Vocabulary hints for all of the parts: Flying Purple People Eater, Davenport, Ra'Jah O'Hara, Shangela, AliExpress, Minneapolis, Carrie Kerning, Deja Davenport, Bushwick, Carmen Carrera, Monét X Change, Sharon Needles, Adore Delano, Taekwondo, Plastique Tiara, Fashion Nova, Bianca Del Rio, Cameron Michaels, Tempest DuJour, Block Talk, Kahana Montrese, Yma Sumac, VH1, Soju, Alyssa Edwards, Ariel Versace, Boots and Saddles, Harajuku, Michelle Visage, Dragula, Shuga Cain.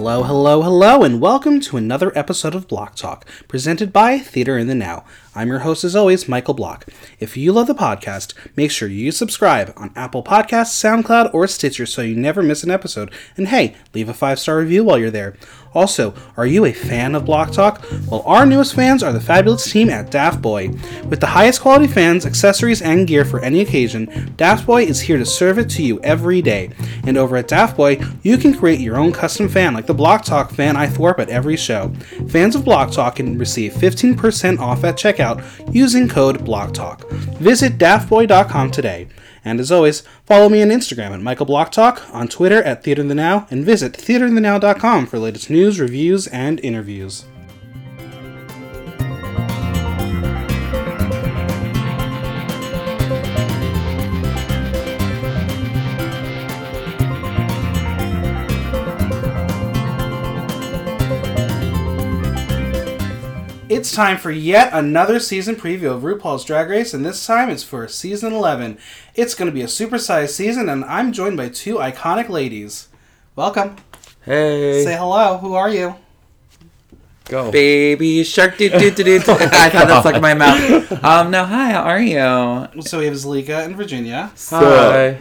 Hello, hello, hello, and welcome to another episode of Block Talk, presented by Theater in the Now. I'm your host, as always, Michael Block. If you love the podcast, make sure you subscribe on Apple Podcasts, SoundCloud, or Stitcher so you never miss an episode. And hey, leave a 5-star review while you're there. Also, are you a fan of Block Talk? Well, our newest fans are the fabulous team at Daft Boy. With the highest quality fans, accessories, and gear for any occasion, Daft Boy is here to serve it to you every day. And over at Daft Boy, you can create your own custom fan like the Block Talk fan I thwart at every show. Fans of Block Talk can receive 15% off at checkout using code BLOCKTALK. Visit daftboy.com today. And as always, follow me on Instagram at Michael Block Talk, on Twitter at Theater in the Now, and visit theaterinthenow.com for latest news, reviews, and interviews. It's time for yet another season preview of RuPaul's Drag Race, and this time it's for Season 11. It's going to be a supersized season, and I'm joined by two iconic ladies. Welcome. Hey. Say hello. Who are you? Go. Baby shark. I thought that stuck my mouth. No, hi, how are you? So we have Zalika and Virginia. Hi.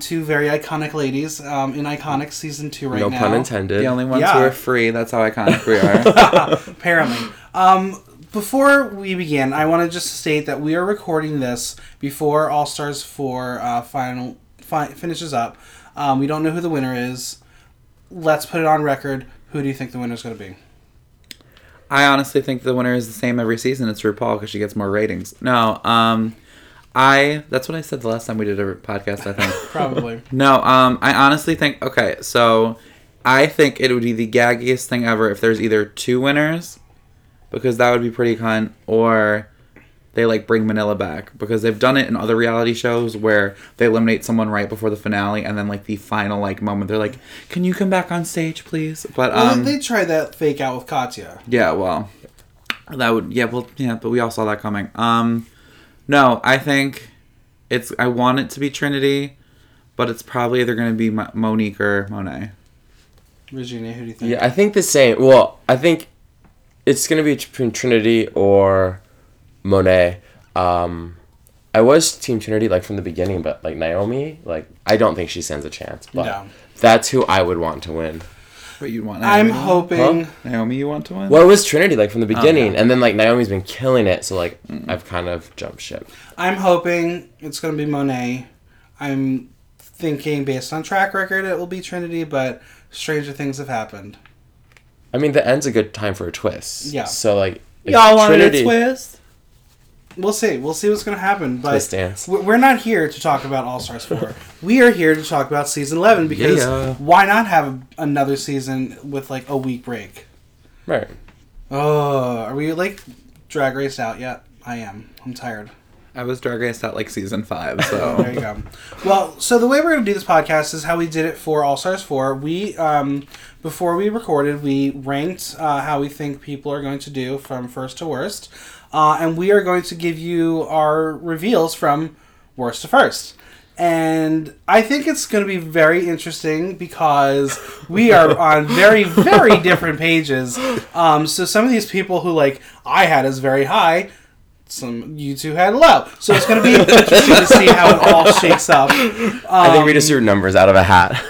Two very iconic ladies in iconic season 2 right now. No pun intended. The only ones who are free. That's how iconic we are. Apparently. Before we begin, I want to just state that we are recording this before All-Stars 4 finishes up. We don't know who the winner is. Let's put it on record. Who do you think the winner is going to be? I honestly think the winner is the same every season. It's RuPaul because she gets more ratings. No, that's what I said the last time we did a podcast, I think. Probably. No, I honestly think, okay, so I think it would be the gaggiest thing ever if there's either two winners, because that would be pretty cunt, or they, bring Manila back. Because they've done it in other reality shows where they eliminate someone right before the finale, and then, the final, moment, they're like, can you come back on stage, please? But, they tried that fake out with Katya. Yeah, well, that would... Yeah, well, yeah, but we all saw that coming. No, I think it's... I want it to be Trinity, but it's probably either going to be Monique or Monet. Virginia, who do you think? Yeah, I think the same. Well, I think... It's going to be between Trinity or Monet. I was Team Trinity, from the beginning, but, Naomi, I don't think she stands a chance. But no. That's who I would want to win. But you'd want Naomi? I'm hoping... Huh? Naomi you want to win? Well, it was Trinity, from the beginning. Okay. And then, Naomi's been killing it, so, I've kind of jumped ship. I'm hoping it's going to be Monet. I'm thinking, based on track record, it will be Trinity, but stranger things have happened. I mean, the end's a good time for a twist. Yeah. So, y'all wanted a twist? We'll see. We'll see what's going to happen. But twist dance. We're not here to talk about All-Stars 4. We are here to talk about Season 11 because why not have another season with, a week break? Right. Oh, are we, Drag Raced out yet? I am. I'm tired. I was Drag Raced out, Season 5, so... There you go. Well, so the way we're going to do this podcast is how we did it for All-Stars 4. We, before we recorded, we ranked how we think people are going to do from first to worst. And we are going to give you our reveals from worst to first. And I think it's going to be very interesting because we are on very, very different pages. So some of these people who, I had as very high, some you two had low. So it's going to be interesting to see how it all shakes up. I think we just threw numbers out of a hat.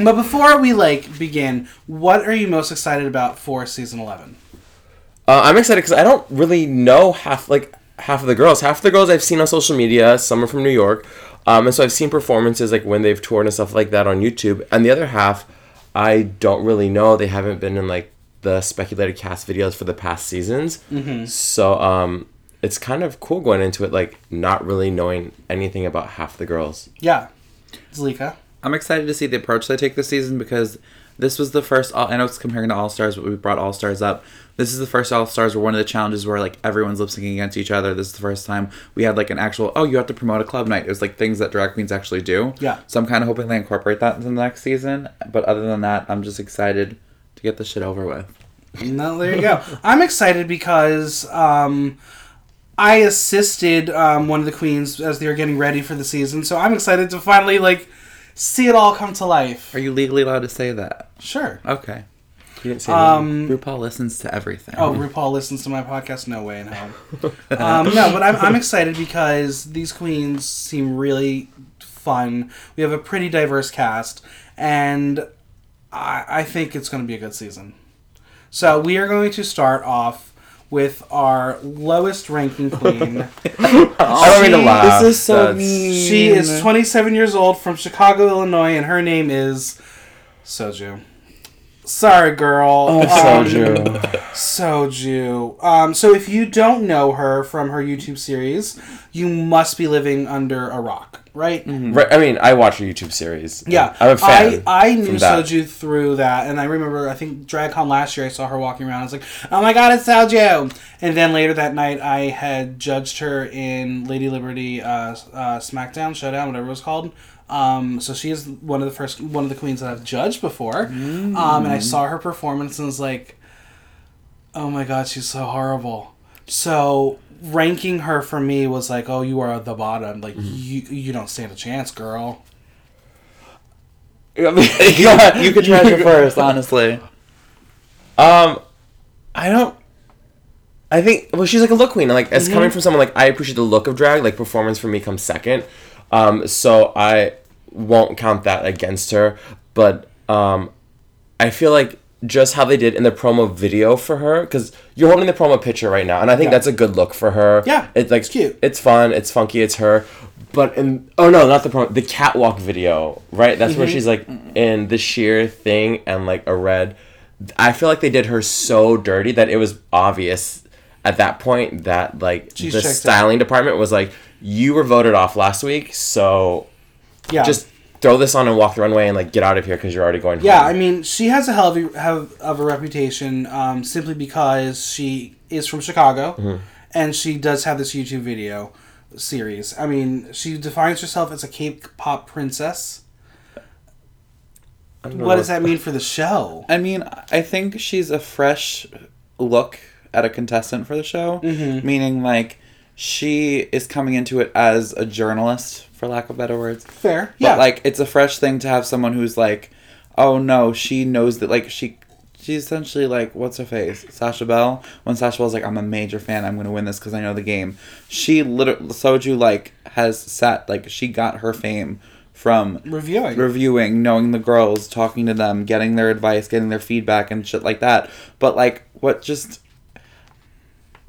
But before we, begin, what are you most excited about for Season 11? I'm excited because I don't really know half of the girls. Half of the girls I've seen on social media. Some are from New York. And so I've seen performances, when they've toured and stuff like that on YouTube. And the other half, I don't really know. They haven't been in, the speculated cast videos for the past seasons. Mm-hmm. So, it's kind of cool going into it, not really knowing anything about half the girls. Yeah. Zalika? I'm excited to see the approach they take this season because this was the first... I know it's comparing to All-Stars, but we brought All-Stars up. This is the first All-Stars where one of the challenges where, everyone's lip-syncing against each other. This is the first time we had, an actual, you have to promote a club night. It was, things that drag queens actually do. Yeah. So I'm kind of hoping they incorporate that into the next season. But other than that, I'm just excited to get this shit over with. No, there you go. I'm excited because... I assisted one of the queens as they were getting ready for the season, so I'm excited to finally see it all come to life. Are you legally allowed to say that? Sure. Okay. You didn't say that. RuPaul listens to everything. Oh, RuPaul listens to my podcast? No way in hell. No, but I'm excited because these queens seem really fun. We have a pretty diverse cast, and I think it's going to be a good season. So we are going to start off with our lowest ranking queen. I don't mean to laugh. This is so mean. She is 27 years old from Chicago, Illinois, and her name is Soju. Sorry, girl. Oh, Soju. So if you don't know her from her YouTube series, you must be living under a rock, right? Mm-hmm. Right. I mean, I watch her YouTube series. Yeah. I'm a fan. I knew Soju through that, and I remember, I think DragCon last year, I saw her walking around. I was like, oh my god, it's Soju! And then later that night, I had judged her in Lady Liberty SmackDown, Showdown, whatever it was called. So she is one of the queens that I've judged before. Mm. And I saw her performance and was like, oh my god, she's so horrible. So ranking her for me was like, oh, you are at the bottom. Like, you don't stand a chance, girl. I mean, you could try her first, honestly. I think she's like a look queen. Like, as coming from someone, like, I appreciate the look of drag. Like, performance for me comes second. So I won't count that against her, but I feel like just how they did in the promo video for her, because you're holding the promo picture right now, and I think that's a good look for her. Yeah, it's cute. It's fun. It's funky. It's her. But the catwalk video, right? That's where she's like in the sheer thing and like a red. I feel like they did her so dirty that it was obvious at that point that like she's the styling department was like, you were voted off last week, so just throw this on and walk the runway and like get out of here because you're already going home. Yeah, I mean, she has a hell of a reputation simply because she is from Chicago and she does have this YouTube video series. I mean, she defines herself as a K-pop princess. What does that mean for the show? I mean, I think she's a fresh look at a contestant for the show, meaning like, she is coming into it as a journalist, for lack of better words. Fair. But, like, it's a fresh thing to have someone who's like, oh, no, she knows that, like, she's essentially like, what's her face? Sasha Bell? When Sasha Bell's like, I'm a major fan, I'm going to win this because I know the game. She literally, Soju, like, has sat, like, she got her fame from reviewing, knowing the girls, talking to them, getting their advice, getting their feedback, and shit like that. But, like, what just...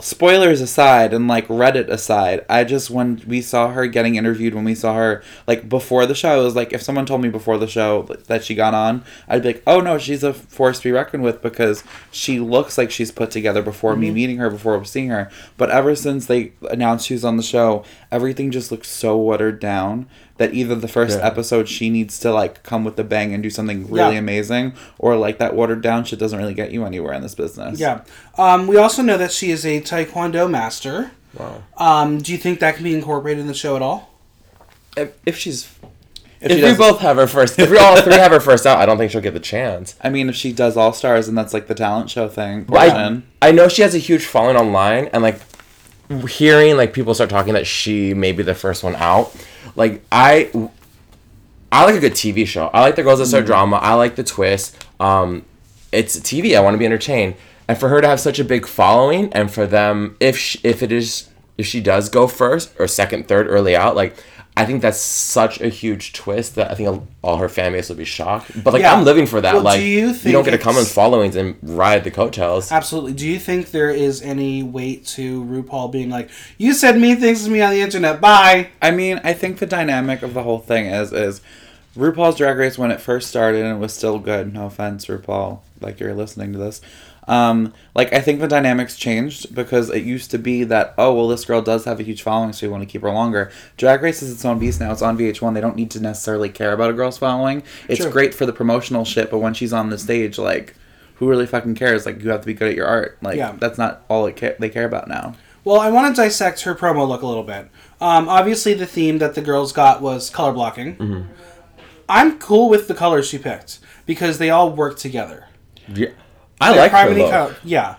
Spoilers aside and, like, Reddit aside, I just, when we saw her getting interviewed, when we saw her, like, before the show, it was like, if someone told me before the show that she got on, I'd be like, oh, no, she's a force to be reckoned with because she looks like she's put together before me meeting her, before seeing her. But ever since they announced she was on the show, everything just looks so watered down that either the first episode she needs to, like, come with a bang and do something really amazing, or, like, that watered-down shit doesn't really get you anywhere in this business. Yeah. We also know that she is a Taekwondo master. Wow. Do you think that can be incorporated in the show at all? If we all three have her first out, I don't think she'll get the chance. I mean, if she does All-Stars, and that's, like, the talent show thing. I know she has a huge following online, and, like, hearing, like, people start talking that she may be the first one out... Like, I like a good TV show. I like the girls that start drama. I like the twist. It's TV. I want to be entertained. And for her to have such a big following, and for them, if she does go first or second, third, early out, like, I think that's such a huge twist that I think all her fan base will be shocked. But, like, I'm living for that. Well, like, you don't get to come in followings and ride the coattails. Absolutely. Do you think there is any weight to RuPaul being like, you said mean things to me on the internet, bye? I mean, I think the dynamic of the whole thing is RuPaul's Drag Race, when it first started, and it was still good. No offense, RuPaul, like, you're listening to this. Like, I think the dynamics changed because it used to be that, oh, well, this girl does have a huge following, so we want to keep her longer. Drag Race is its own beast now. It's on VH1. They don't need to necessarily care about a girl's following. It's great for the promotional shit, but when she's on the stage, like, who really fucking cares? Like, you have to be good at your art. Like, that's not all they care about now. Well, I want to dissect her promo look a little bit. Obviously, the theme that the girls got was color blocking. Mm-hmm. I'm cool with the colors she picked because they all work together. Yeah. I like her look. Yeah.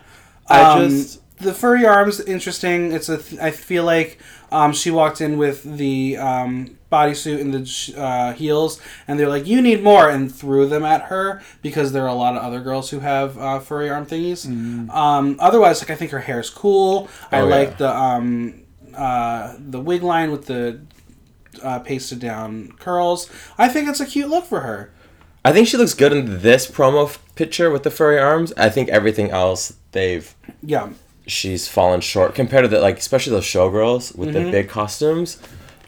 The furry arms, interesting. I feel like she walked in with the bodysuit and the heels, and they're like, you need more, and threw them at her because there are a lot of other girls who have furry arm thingies. Mm. Otherwise, like, I think her hair is cool. Like the wig line with the pasted down curls. I think it's a cute look for her. I think she looks good in this promo picture with the furry arms. I think everything else she's fallen short compared to the, like, especially those showgirls with the big costumes.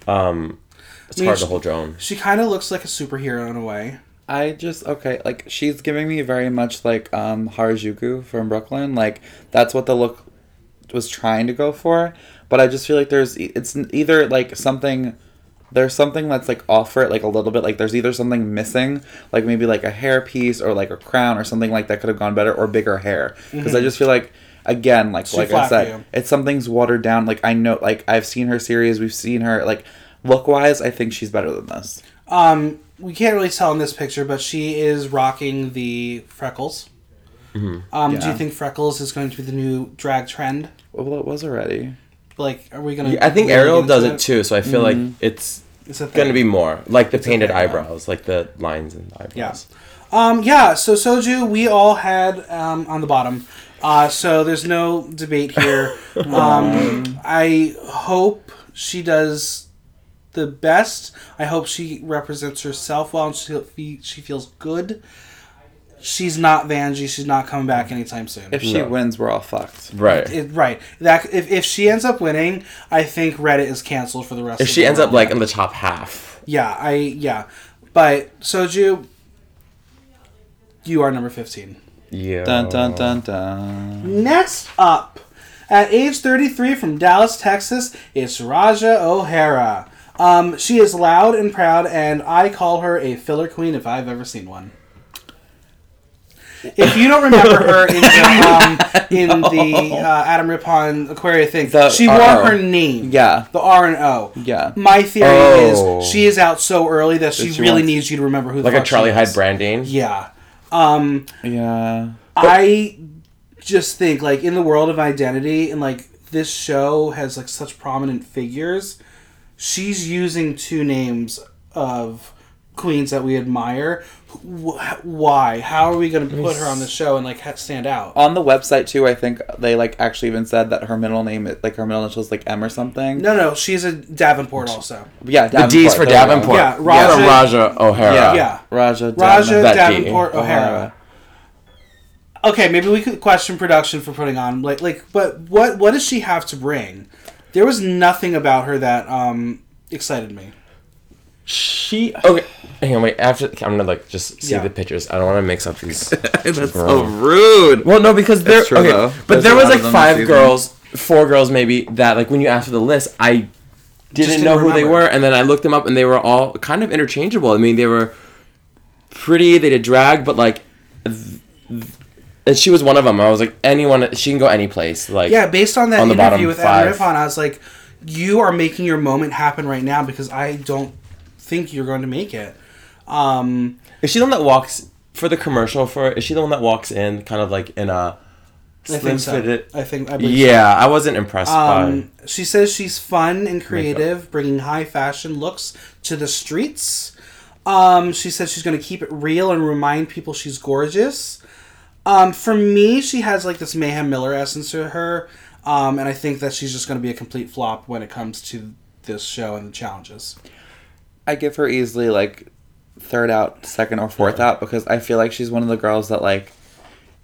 It's hard to hold your own. She kind of looks like a superhero in a way. Like, she's giving me very much like Harajuku from Brooklyn. Like, that's what the look was trying to go for. But I just feel like it's either like something. There's something that's, like, off for it, like, a little bit. Like, there's either something missing, like, maybe, like, a hair piece or, like, a crown or something like that could have gone better, or bigger hair. Because I just feel like, again, like I said, it's something's watered down. Like, I know, like, I've seen her series. We've seen her, like, look-wise, I think she's better than this. We can't really tell in this picture, but she is rocking the freckles. Do you think freckles is going to be the new drag trend? Well, it was already. Like, are we gonna? Yeah, I think Ariel does it too, so I feel like it's gonna be more like the painted eyebrows, like the lines in the eyebrows. So Soju, we all had on the bottom, so there's no debate here. I hope she does the best. I hope she represents herself well and she feels good. She's not Vanjie. She's not coming back anytime soon. If she wins, we're all fucked. Right. That if she ends up winning, I think Reddit is canceled for the rest of the world. If she ends up, like, in the top half. Yeah. But, Soju, you are number 15. Yeah. Dun, dun, dun, dun. Next up, at age 33 from Dallas, Texas, it's Ra'Jah O'Hara. She is loud and proud, and I call her a filler queen if I've ever seen one. If you don't remember her in the Adam Rippon Aquaria thing, she wore her name. Yeah. The R and O. Yeah. My theory is she is out so early that she really needs you to remember who the fuck she is. Like a Charlie Hyde branding? Yeah. I just think, like, in the world of identity, and, like, this show has, like, such prominent figures, she's using two names of queens that we admire. Why? How are we going to put her on the show and, like, stand out? On the website too, I think they, like, actually even said that her middle name, like, her middle initial is like M or something. No, she's a Davenport also. Yeah, Davenport. The D's for Davenport. Yeah, Ra'Jah O'Hara. Yeah, Ra'Jah Davenport O'Hara. Okay, maybe we could question production for putting on like, but what does she have to bring? There was nothing about her that excited me. Hang on, wait. After I'm gonna, like, just see the pictures. I don't want to mix up these. That's so rude. Well, no, because they're true, okay. But there was, like, 4 girls maybe that, like, when you asked for the list, I didn't know who they were, and then I looked them up, and they were all kind of interchangeable. I mean, they were pretty. They did drag, but, like, and she was one of them. I was like, anyone, she can go any place. Like, yeah, based on that interview with Adam Rippon, I was like, you are making your moment happen right now because I don't think you're going to make it. Is she the one that walks for the commercial for it? Is she the one that walks in kind of like in a slim fitted? I believe so. I wasn't impressed by. She says she's fun and creative, bringing high fashion looks to the streets. She says she's going to keep it real and remind people she's gorgeous. For me, she has, like, this Mayhem Miller essence to her, and I think that she's just going to be a complete flop when it comes to this show and the challenges. I give her easily, like, 3rd out, 2nd, or 4th out, because I feel like she's one of the girls that, like,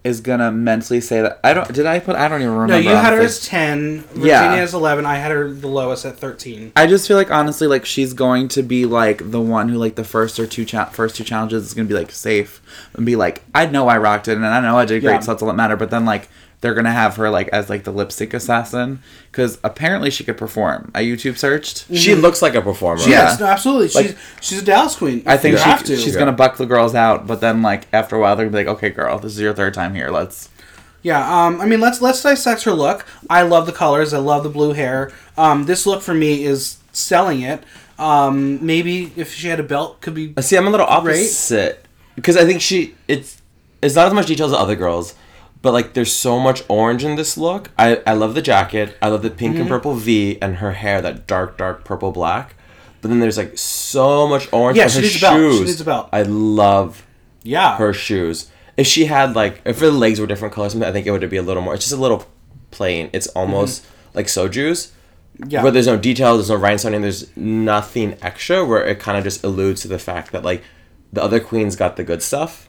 is gonna mentally say that I don't even remember. No, you had her as 10. Virginia as 11. I had her the lowest at 13. I just feel like, honestly, like, she's going to be, like, the one who, like, the first two challenges is gonna be, like, safe and be like, I know I rocked it and I know I did great, so that's all that matters. But then, like, they're going to have her, like, as, like, the lipstick assassin. Because apparently she could perform. I YouTube searched. Mm-hmm. She looks like a performer. Yes, absolutely. Like, she's a Dallas queen. I think she's going to buck the girls out. But then, like, after a while, they're going to be like, okay, girl, this is your 3rd time here. Let's... Yeah, I mean, let's dissect her look. I love the colors. I love the blue hair. This look, for me, is selling it. Maybe if she had a belt, could be... See, I'm a little opposite. Because I think it's not as much detail as the other girls. But, like, there's so much orange in this look. I love the jacket. I love the pink and purple V and her hair, that dark, dark purple black. But then there's like so much orange on her shoes. She needs a belt. I love her shoes. If she had like, if her legs were different colors, I think it would be a little more, it's just a little plain. It's almost like Soju's. Yeah. But there's no detail, there's no rhinestoning, there's nothing extra, where it kind of just alludes to the fact that like the other queens got the good stuff,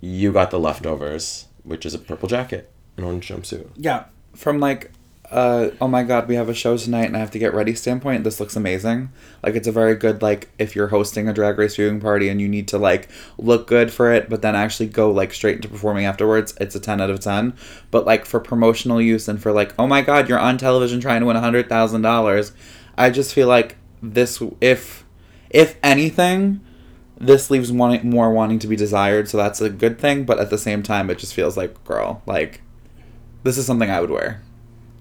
you got the leftovers, which is a purple jacket, an orange jumpsuit. Yeah. From like, oh my god, we have a show tonight and I have to get ready standpoint, this looks amazing. Like, it's a very good, like, if you're hosting a drag race viewing party and you need to, like, look good for it, but then actually go, like, straight into performing afterwards, it's a 10 out of 10. But, like, for promotional use and for, like, oh my god, you're on television trying to win $100,000, I just feel like this, if anything, this leaves more wanting to be desired, so that's a good thing, but at the same time, it just feels like, girl, like, this is something I would wear.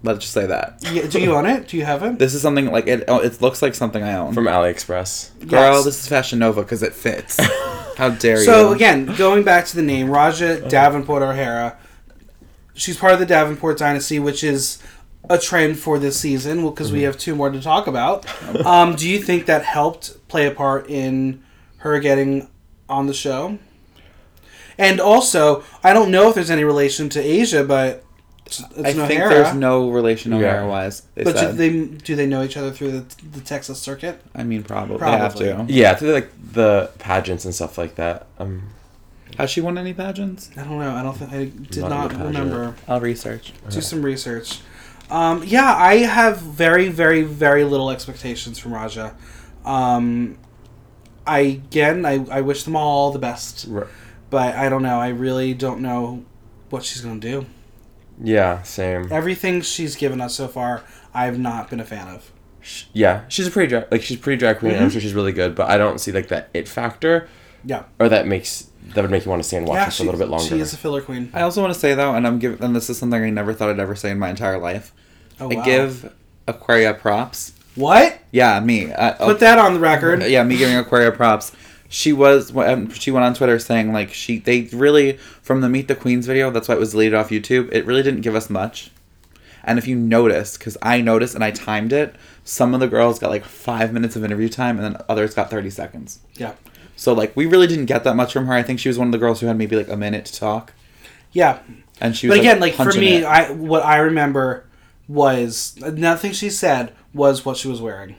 Let's just say that. Yeah, do you own it? Do you have it? This is something, like, it looks like something I own. From AliExpress. Girl, this is Fashion Nova, because it fits. How dare you. So, again, going back to the name, Ra'Jah Davenport O'Hara, she's part of the Davenport dynasty, which is a trend for this season, because we have two more to talk about. Do you think that helped play a part in her getting on the show? And also, I don't know if there's any relation to Asia, but... I think there's no relation O'Hara-wise. But do they know each other through the Texas circuit? I mean, probably. They have to. Yeah, through like the pageants and stuff like that. Has she won any pageants? I don't know. I don't think I did not remember. I'll research. Some research. Yeah, I have very, very, very little expectations from Ra'Jah. I wish them all the best, right. But I don't know. I really don't know what she's gonna do. Yeah, same. Everything she's given us so far, I've not been a fan of. Yeah, she's a pretty drag, like she's pretty drag queen. Mm-hmm. I'm sure she's really good, but I don't see like that it factor. Yeah, or that would make you want to stay and watch her for a little bit longer. She is a filler queen. I also want to say though, and this is something I never thought I'd ever say in my entire life. Oh, wow. I give Aquaria props. What? Yeah, me. Put that on the record. Yeah, me giving Aquaria props. She went on Twitter saying, like, they really, from the Meet the Queens video, that's why it was deleted off YouTube, it really didn't give us much. And if you noticed, because I noticed and I timed it, some of the girls got, like, 5 minutes of interview time, and then others got 30 seconds. Yeah. So, like, we really didn't get that much from her. I think she was one of the girls who had maybe, like, a minute to talk. Yeah. And she was, but again, like for me, what I remember was, nothing she said was what she was wearing.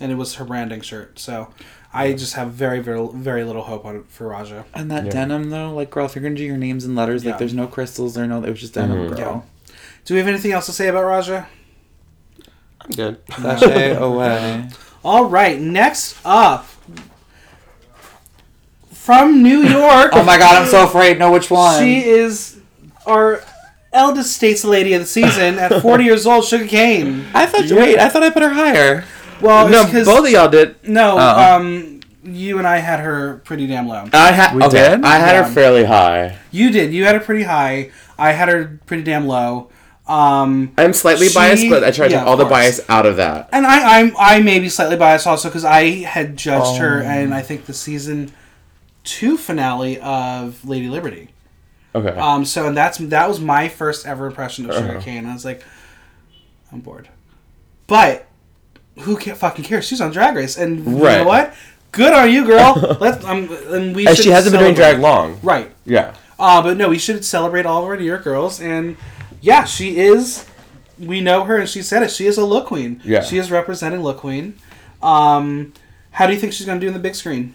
And it was her branding shirt, so... I just have very, very, very little hope on it for Ra'Jah. And that denim, though, like, girl, if you're going to do your names and letters, like, there's no crystals, it was just denim, girl. Yeah. Do we have anything else to say about Ra'Jah? I'm good. Sashay away. All right, next up. From New York. Oh, my God, I'm so afraid. Know which one. She is our eldest states lady of the season at 40 years old, Shuga Cain. I thought I put her higher. Well, no, both of y'all did. No, you and I had her pretty damn low. I had her fairly high. You did. You had her pretty high. I had her pretty damn low. I'm slightly biased, but I tried to take all the bias out of that. And I may be slightly biased also because I had judged her, and I think the season 2 finale of Lady Liberty. Okay. So and that was my first ever impression of Shuga Cain. I was like, I'm bored, but. Who fucking cares? She's on Drag Race, and you know what? Good on you, girl. And she hasn't been doing drag long, right? Yeah. But no, we should celebrate all of our New York girls, and yeah, she is. We know her, and she said it. She is a look queen. Yeah. She is representing look queen. How do you think she's going to do in the big screen?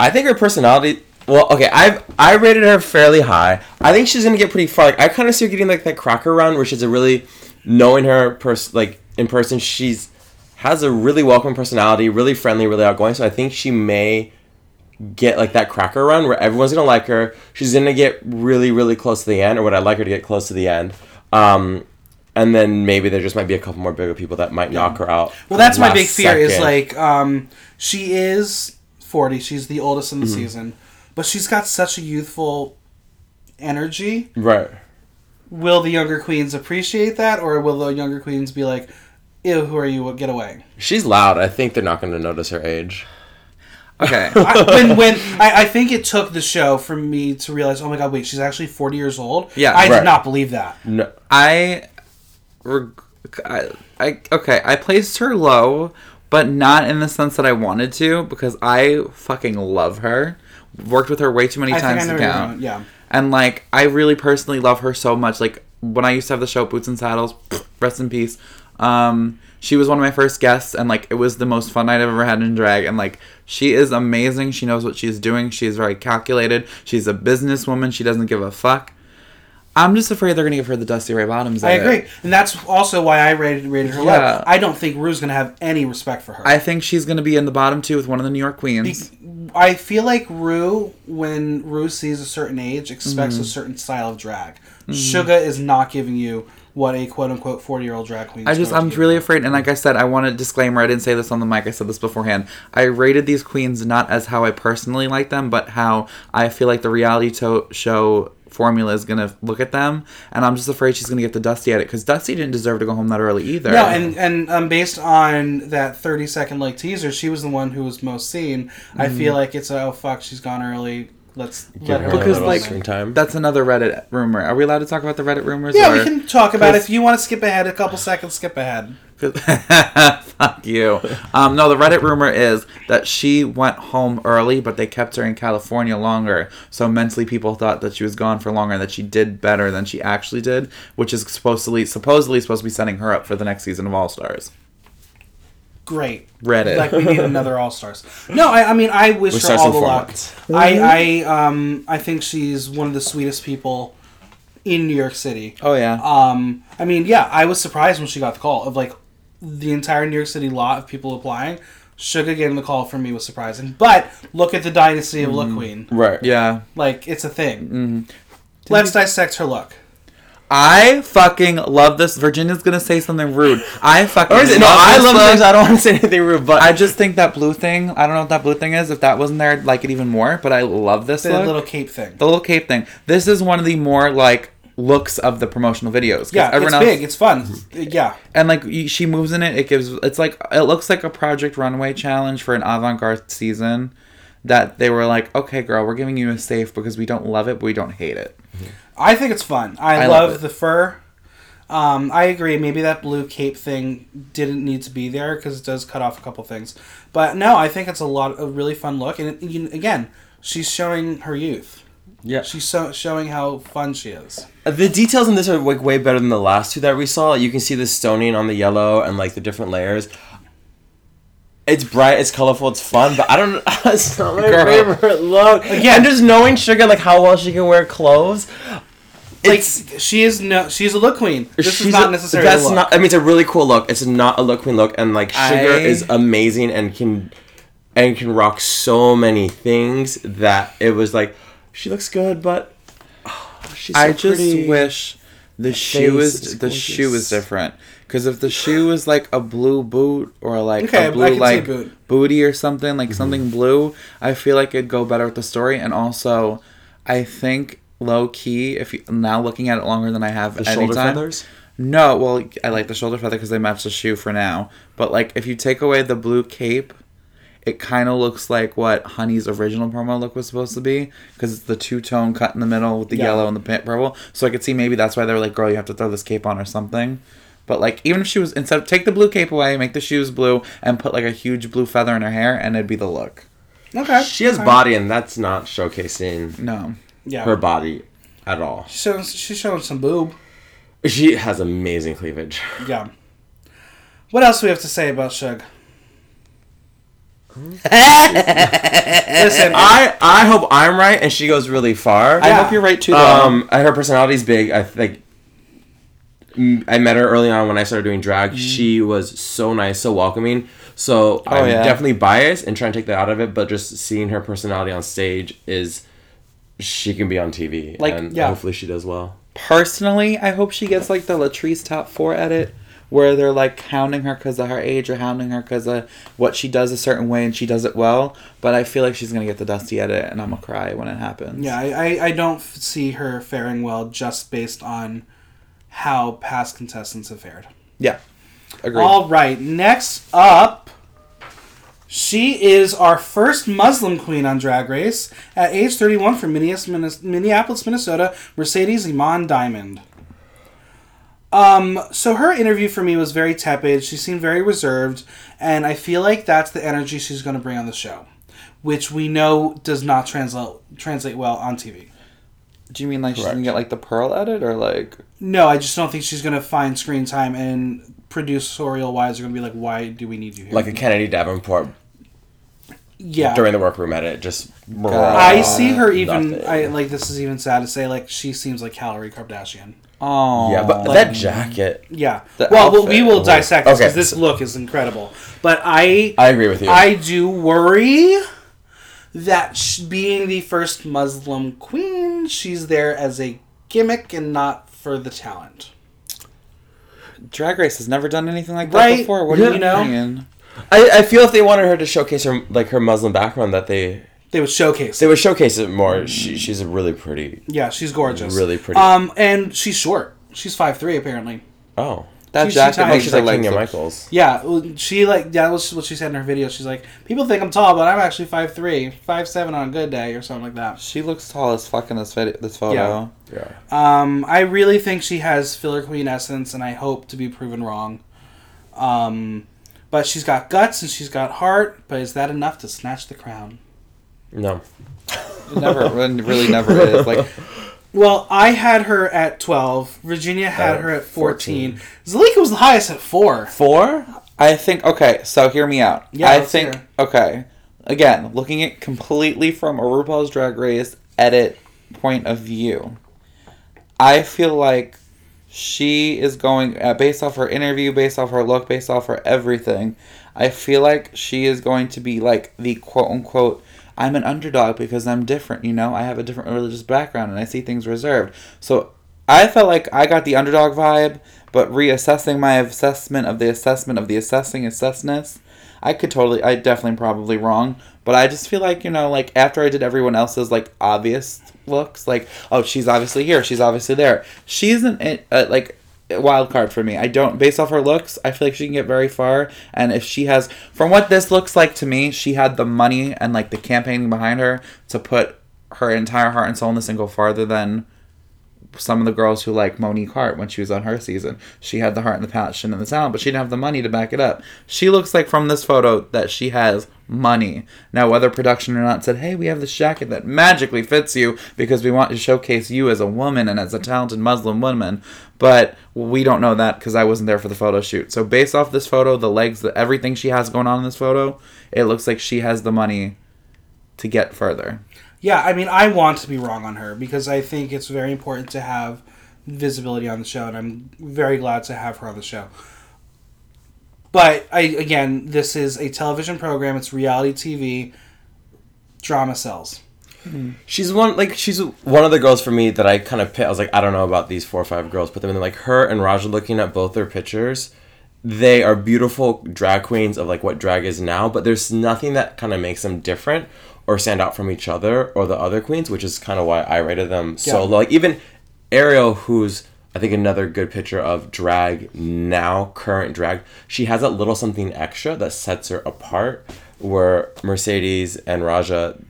I think her personality. Well, okay, I rated her fairly high. I think she's going to get pretty far. Like I kind of see her getting like that Cracker run, where she's a really knowing her in person, she's has a really welcoming personality, really friendly, really outgoing. So I think she may get like that Cracker run where everyone's gonna like her. She's gonna get really, really close to the end, or would I like her to get close to the end? And then maybe there just might be a couple more bigger people that might knock her out. Well, that's my big fear is like she is 40. She's the oldest in the season, but she's got such a youthful energy. Right. Will the younger queens appreciate that, or will the younger queens be like? Ew, who are you? Get away. She's loud. I think they're not going to notice her age. Okay. I think it took the show for me to realize, oh my god, wait, she's actually 40 years old? Yeah, I did not believe that. No. I placed her low but not in the sense that I wanted to, because I fucking love her. Worked with her way too many times to count. Yeah. And, like, I really personally love her so much. Like, when I used to have the show Boots and Saddles, rest in peace, she was one of my first guests, and, like, it was the most fun night I've ever had in drag. And, like, she is amazing. She knows what she's doing. She is very calculated. She's a businesswoman. She doesn't give a fuck. I'm just afraid they're going to give her the Dusty Ray Bottoms. I agree. And that's also why I rated her low. I don't think Rue's going to have any respect for her. I think she's going to be in the bottom two with one of the New York queens. I feel like Rue, when Rue sees a certain age, expects a certain style of drag. Shuga is not giving you what a quote-unquote 40-year-old drag queen is. I'm really afraid, and like I said, I want a disclaimer. I didn't say this on the mic. I said this beforehand. I rated these queens not as how I personally like them, but how I feel like the reality show formula is going to look at them, and I'm just afraid she's going to get the Dusty at it, because Dusty didn't deserve to go home that early either. No, and based on that 30-second like teaser, she was the one who was most seen. I feel like it's, oh, fuck, she's gone early. Let's give her because, like, screen time. That's another Reddit rumor. Are we allowed to talk about the Reddit rumors? Yeah, we can talk about it. If you want to skip ahead a couple seconds, skip ahead. Fuck you. No, the Reddit rumor is that she went home early, but they kept her in California longer. So mentally, people thought that she was gone for longer, and that she did better than she actually did, which is supposedly supposed to be setting her up for the next season of All-Stars. Great. Reddit. Like, we need another All-Stars. No, I mean, I wish her all the luck. I think she's one of the sweetest people in New York City. Oh, yeah. I mean, yeah, I was surprised when she got the call of, like, the entire New York City lot of people applying. Shuga getting the call from me was surprising. But look at the dynasty of Look Queen. Right. Yeah. Like, it's a thing. Let's dissect her look. I fucking love this. Virginia's gonna say something rude. I fucking love this. No, I love things. I don't want to say anything rude, but I just think that blue thing, I don't know what that blue thing is. If that wasn't there, I'd like it even more, but I love this look. The little cape thing. This is one of the more, like, looks of the promotional videos. Yeah, it's big. It's fun. Yeah. And, like, she moves in it. It gives, it's like, it looks like a Project Runway challenge for an avant-garde season that they were like, okay, girl, we're giving you a safe because we don't love it, but we don't hate it. I think it's fun. I love the fur. I agree. Maybe that blue cape thing didn't need to be there because it does cut off a couple things. But no, I think it's a really fun look. And again, she's showing her youth. Yeah, she's showing how fun she is. The details in this are, like, way better than the last two that we saw. You can see the stoning on the yellow and, like, the different layers. It's bright, it's colorful, it's fun, but I don't. It's not my favorite look. Again, just knowing Shuga, like, how well she can wear clothes. Like, she's a look queen. This is not necessarily a look. I mean, it's a really cool look. It's not a look queen look, and, like, Shuga is amazing and can rock so many things that it was like, she looks good, but she's so pretty. Wish the shoe is different. Because if the shoe is, like, a blue boot or, like, a blue, like, booty or something, like, something blue, I feel like it'd go better with the story. And also, I think, low-key, if you now looking at it longer than I have the any shoulder time, feathers? No, well, I like the shoulder feather because they match the shoe for now. But, like, if you take away the blue cape, it kind of looks like what Honey's original promo look was supposed to be, because it's the two-tone cut in the middle with the yellow and the purple. So I could see maybe that's why they were like, girl, you have to throw this cape on or something. But, like, even if she was... Instead of... Take the blue cape away, make the shoes blue, and put, like, a huge blue feather in her hair, and it'd be the look. Okay. She has body, and that's not showcasing her body at all. She's showing some boob. She has amazing cleavage. Yeah. What else do we have to say about Shug? Listen, I hope I'm right, and she goes really far. I hope you're right, too, though. Her personality's big. I think... I met her early on when I started doing drag. She was so nice, so welcoming. So I'm definitely biased and trying to take that out of it, but just seeing her personality on stage is... She can be on TV, like, and hopefully she does well. Personally, I hope she gets, like, the Latrice Top 4 edit, where they're, like, hounding her because of her age or hounding her because of what she does a certain way and she does it well. But I feel like she's going to get the Dusty edit, and I'm going to cry when it happens. Yeah, I don't see her faring well just based on... how past contestants have fared. Yeah. Agreed. All right. Next up, she is our first Muslim queen on Drag Race at age 31 from Minneapolis, Minnesota, Mercedes Iman Diamond. So her interview for me was very tepid. She seemed very reserved, and I feel like that's the energy she's going to bring on the show, which we know does not translate well on TV. Do you mean like Correct. She's going to get like the pearl at it, or like... No, I just don't think she's going to find screen time, and producerial-wise, they're going to be like, why do we need you here? Like a Kennedy Davenport. Yeah. During the workroom edit, just... I see her even... Nothing. This is even sad to say, like, she seems like Khloe Kardashian. Oh, yeah, but that jacket. Yeah. Well, we will dissect this because this look is incredible. But I agree with you. I do worry that being the first Muslim queen, she's there as a gimmick and not for the talent. Drag Race has never done anything like that before. What do you know? I feel if they wanted her to showcase her her Muslim background, that they would showcase. They would showcase it more. She's really pretty. Yeah, she's gorgeous. Really pretty. And she's short. She's 5'3" apparently. Oh, that jacket makes her like Bianca Michaels. Yeah, that was what she said in her video. She's like, people think I'm tall, but I'm actually 5'3", 5'7" on a good day or something like that. She looks tall as fuck in this photo. Yeah. I really think she has filler queen essence, and I hope to be proven wrong. But she's got guts and she's got heart. But is that enough to snatch the crown? No. It really never is. Well, I had her at 12. Virginia had her at 14. Zalika was the highest at 4. 4? I think... Okay, so hear me out. Yeah, I think... Fair. Okay. Again, looking at completely from a RuPaul's Drag Race edit point of view, I feel like she is going... based off her interview, based off her look, based off her everything, I feel like she is going to be like the quote-unquote... I'm an underdog because I'm different, you know? I have a different religious background, and I see things reserved. So I felt like I got the underdog vibe, but reassessing my assessment of the assessness, I definitely probably wrong, but I just feel like, you know, like, after I did everyone else's, like, obvious looks, like, oh, she's obviously here, she's obviously there. She's an, wild card for me. I don't... Based off her looks, I feel like she can get very far. And if she has... From what this looks like to me, she had the money and, the campaigning behind her to put her entire heart and soul in this and go farther than some of the girls who, Monique Hart when she was on her season. She had the heart and the passion and the talent, but she didn't have the money to back it up. She looks like, from this photo, that she has money. Now, whether production or not said, hey, we have this jacket that magically fits you because we want to showcase you as a woman and as a talented Muslim woman, but we don't know that because I wasn't there for the photo shoot. So based off this photo, the legs, everything she has going on in this photo, it looks like she has the money to get further. Yeah, I mean, I want to be wrong on her because I think it's very important to have visibility on the show, and I'm very glad to have her on the show. But, again, this is a television program. It's reality TV. Drama sells. Mm-hmm. She's one of the girls for me that I kind of pit. I was like, I don't know about these 4 or 5 girls. Put them in. Her and Ra'Jah, looking at both their pictures, they are beautiful drag queens of, what drag is now. But there's nothing that kind of makes them different or stand out from each other or the other queens, which is kind of why I rated them so low. Even Ariel, who's, I think, another good picture of drag now, current drag, she has a little something extra that sets her apart, where Mercedes and Ra'Jah,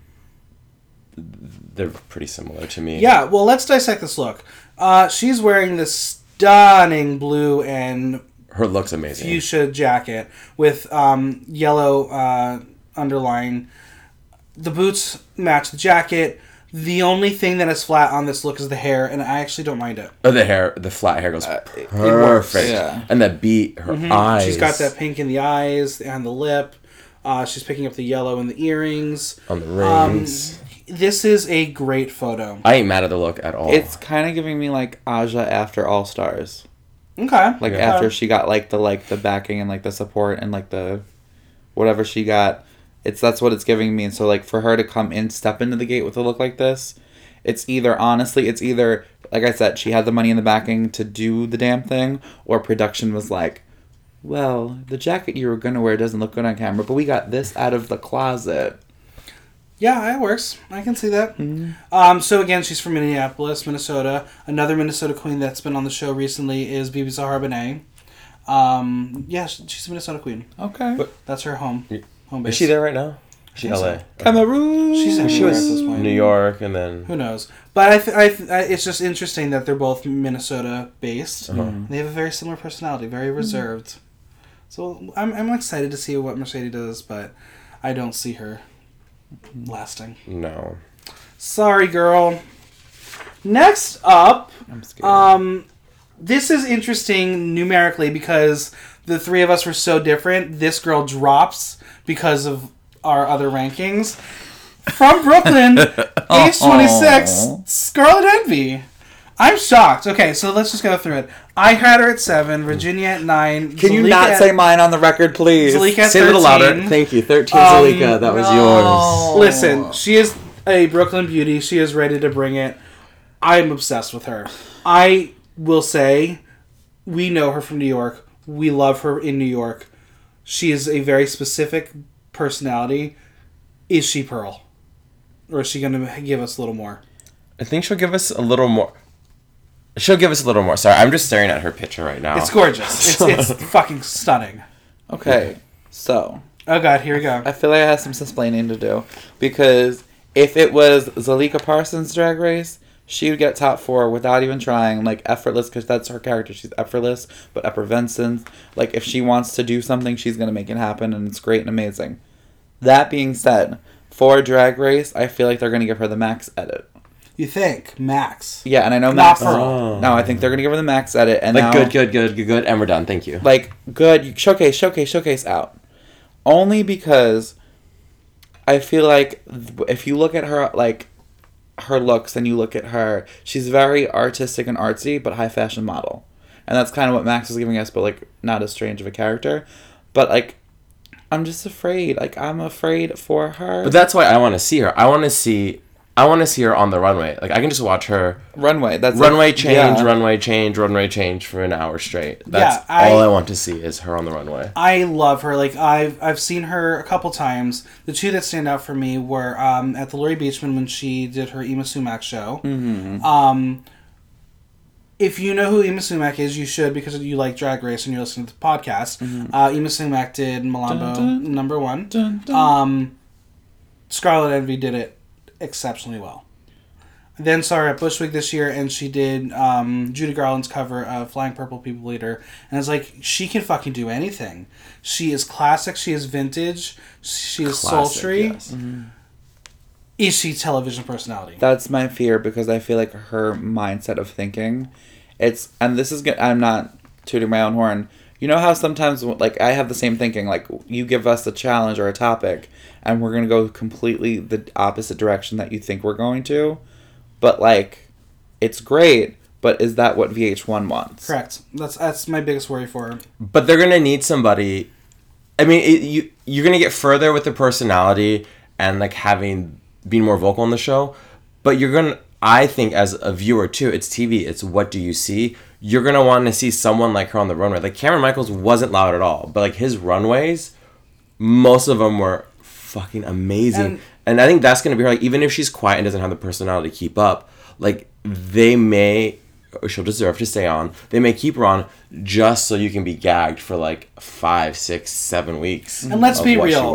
they're pretty similar to me. Yeah, well, let's dissect this look. She's wearing this stunning blue and... Her look's amazing. ...fuchsia jacket with yellow underlying... The boots match the jacket. The only thing that is flat on this look is the hair, and I actually don't mind it. Oh, the hair. The flat hair goes perfect. Yeah. And that beat, her eyes. She's got that pink in the eyes and the lip. She's picking up the yellow in the earrings. On the rings. This is a great photo. I ain't mad at the look at all. It's kind of giving me, Asia after All-Stars. Okay. After she got, the backing and, the support and, the whatever she got. That's what it's giving me. And so, for her to come in, step into the gate with a look like this, it's either, like I said, she had the money in the backing to do the damn thing, or production was like, well, the jacket you were going to wear doesn't look good on camera, but we got this out of the closet. Yeah, it works. I can see that. Mm-hmm. So, again, she's from Minneapolis, Minnesota. Another Minnesota queen that's been on the show recently is Bibi Zahara Benet. She's a Minnesota queen. Okay. But that's her home. Is she there right now? She LA. Cameroon. She was at this point. New York, and then who knows? But it's just interesting that they're both Minnesota based. Uh-huh. They have a very similar personality, very reserved. Mm-hmm. So I'm excited to see what Mercedes does, but I don't see her lasting. No. Sorry, girl. Next up, I'm scared. This is interesting numerically because the three of us were so different. This girl drops because of our other rankings. From Brooklyn, age 26, Scarlet Envy. I'm shocked. Okay, so let's just go through it. I had her at 7, Virginia at 9. Can Zalika you not say mine on the record, please? Zalika at 13. Say it a little louder. Thank you. 13, Zalika. That was yours. Listen, she is a Brooklyn beauty. She is ready to bring it. I'm obsessed with her. I will say, we know her from New York. We love her in New York. She is a very specific personality. Is she Pearl, or is she going to give us a little more? I think she'll give us a little more. Sorry, I'm just staring at her picture right now. It's gorgeous. It's fucking stunning. Okay, so oh god, here we go. I feel like I have some explaining to do, because if it was Zalika Parsons' Drag Race, she would get top 4 without even trying, like effortless, because that's her character. She's effortless, but effervescent. Like, if she wants to do something, she's going to make it happen, and it's great and amazing. That being said, for Drag Race, I feel like they're going to give her the max edit. You think? Max. Yeah, and I know Max. Oh. No, I think they're going to give her the max edit. And like, now, good, and we're done. Thank you. Like, good, showcase out. Only because I feel like if you look at her, like, her looks and you look at her, she's very artistic and artsy, but high fashion model. And that's kind of what Max is giving us, but like not as strange of a character. But like, I'm just afraid. Like, I'm afraid for her. But that's why I want to see her. I want to see her on the runway. Like, I can just watch her runway. That's runway, like, change, yeah. runway change for an hour straight. That's all I want to see is her on the runway. I love her. Like, I've seen her a couple times. The two that stand out for me were at the Lori Beachman when she did her Yma Sumac show. Mm-hmm. If you know who Yma Sumac is, you should, because you like Drag Race and you're listening to the podcast. Mm-hmm. Yma Sumac did Malambo #1. Dun, dun. Scarlet Envy did it exceptionally well. I then saw her at Bushwick this year, and she did Judy Garland's cover of Flying Purple People Eater, and it's like, she can fucking do anything. She is classic, she is vintage, she is classic, sultry. Yes. Mm-hmm. Is she television personality? That's my fear, because I feel like her mindset of thinking, it's, and this is good, I'm not tooting my own horn. You know how sometimes, like, I have the same thinking, like, you give us a challenge or a topic, and we're going to go completely the opposite direction that you think we're going to, but, like, it's great, but is that what VH1 wants? Correct. That's my biggest worry for her. But they're going to need somebody, I mean, you're going to get further with the personality and, like, being more vocal on the show, but you're going to, I think as a viewer, too, it's TV, it's what do you see. You're going to want to see someone like her on the runway. Like, Cameron Michaels wasn't loud at all, but, like, his runways, most of them were fucking amazing. And I think that's going to be her. Like, even if she's quiet and doesn't have the personality to keep up, like, she'll deserve to stay on. They may keep her on just so you can be gagged for, like, 5, 6, 7 weeks. And let's be real.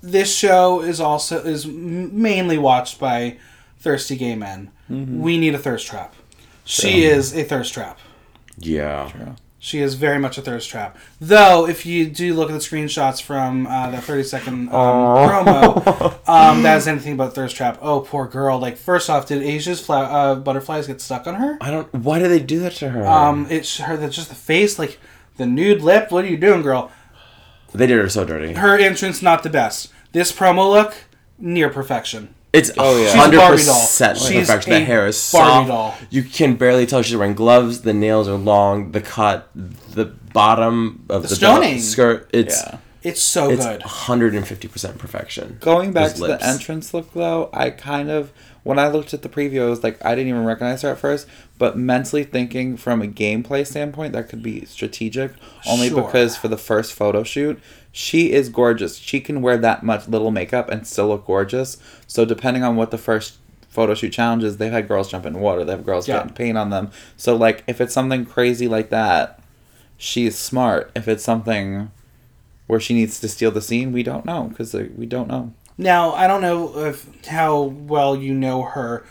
This show is mainly watched by thirsty gay men. Mm-hmm. We need a thirst trap. She is a thirst trap. Yeah. True. She is very much a thirst trap. Though, if you do look at the screenshots from that 30-second promo, that is anything but thirst trap. Oh, poor girl. Like, first off, did Asia's butterflies get stuck on her? Why do they do that to her? It's her, just the face, like, the nude lip. What are you doing, girl? They did her so dirty. Her entrance, not the best. This promo look, near perfection. It's 100% perfection. The hair is soft. Doll. You can barely tell she's wearing gloves. The nails are long. The cut, the bottom of the skirt. It's so good. 150% perfection. Going back to the entrance look, though, I kind of, when I looked at the preview, I was like, I didn't even recognize her at first. But mentally thinking from a gameplay standpoint, that could be strategic. Only because for the first photo shoot, she is gorgeous. She can wear that much little makeup and still look gorgeous. So depending on what the first photo shoot challenge is, they've had girls jump in water. They have girls getting paint on them. So, like, if it's something crazy like that, she's smart. If it's something where she needs to steal the scene, we don't know. Because we don't know. Now, I don't know how well you know her.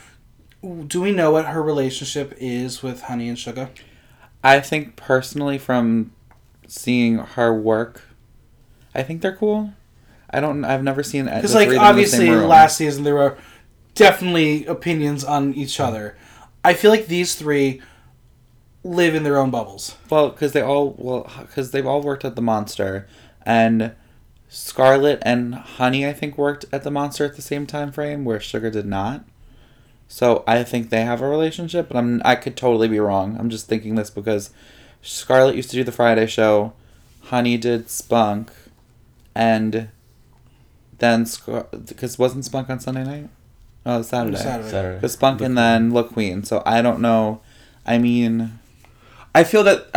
Do we know what her relationship is with Honey and Shuga? I think personally from seeing her work, I think they're cool. I've never seen the three of them in the same room. Because, obviously, last season there were definitely opinions on each other. I feel like these three live in their own bubbles. Well, because they've all worked at the Monster, and Scarlet and Honey, I think, worked at the Monster at the same time frame, where Shuga did not. So I think they have a relationship, but I could totally be wrong. I'm just thinking this because Scarlet used to do the Friday show, Honey did Spunk, and then because wasn't Spunk on Sunday night? Oh, Saturday. Because Spunk and then Look Queen. So I don't know. I mean, I feel that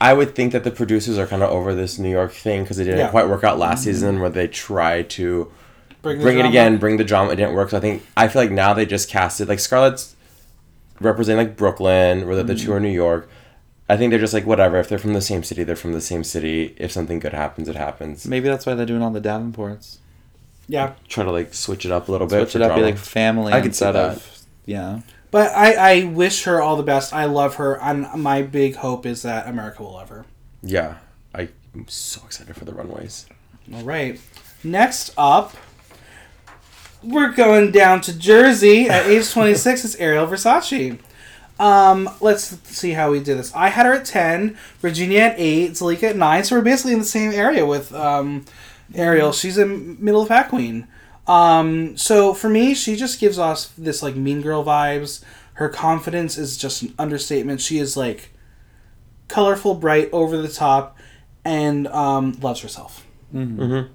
I would think that the producers are kind of over this New York thing because it didn't quite work out last season, where they tried to bring the drama. It didn't work. So I feel like now they just casted, like, Scarlett's representing, like, Brooklyn, whether the two are New York. I think they're just like, whatever. If they're from the same city, they're from the same city. If something good happens, it happens. Maybe that's why they're doing all the Davenports. Yeah. Try to, like, switch it up a little bit. Switch it up, be like family instead of, yeah. But I wish her all the best. I love her. And my big hope is that America will love her. Yeah. I'm so excited for the runways. All right. Next up, we're going down to Jersey. At age 26, it's Ariel Versace. Let's see how we do this. I had her at 10, Virginia at 8, Zalika at 9. So we're basically in the same area with Ariel. She's a middle of pack queen. So for me, she just gives off this, like, mean girl vibes. Her confidence is just an understatement. She is, like, colorful, bright, over the top, and loves herself. Mm-hmm.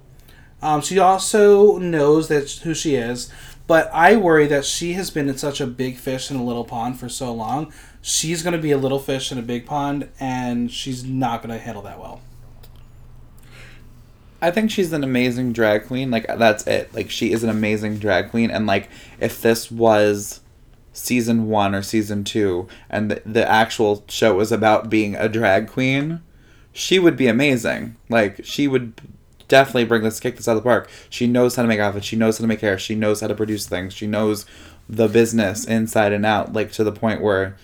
She also knows who she is, but I worry that she has been in such a big fish in a little pond for so long. She's going to be a little fish in a big pond, and she's not going to handle that well. I think she's an amazing drag queen. Like, that's it. Like, she is an amazing drag queen. And, like, if this was season 1 or season 2 and the actual show was about being a drag queen, she would be amazing. Like, she would definitely kick this out of the park. She knows how to make outfits. She knows how to make hair. She knows how to produce things. She knows the business inside and out, like, to the point where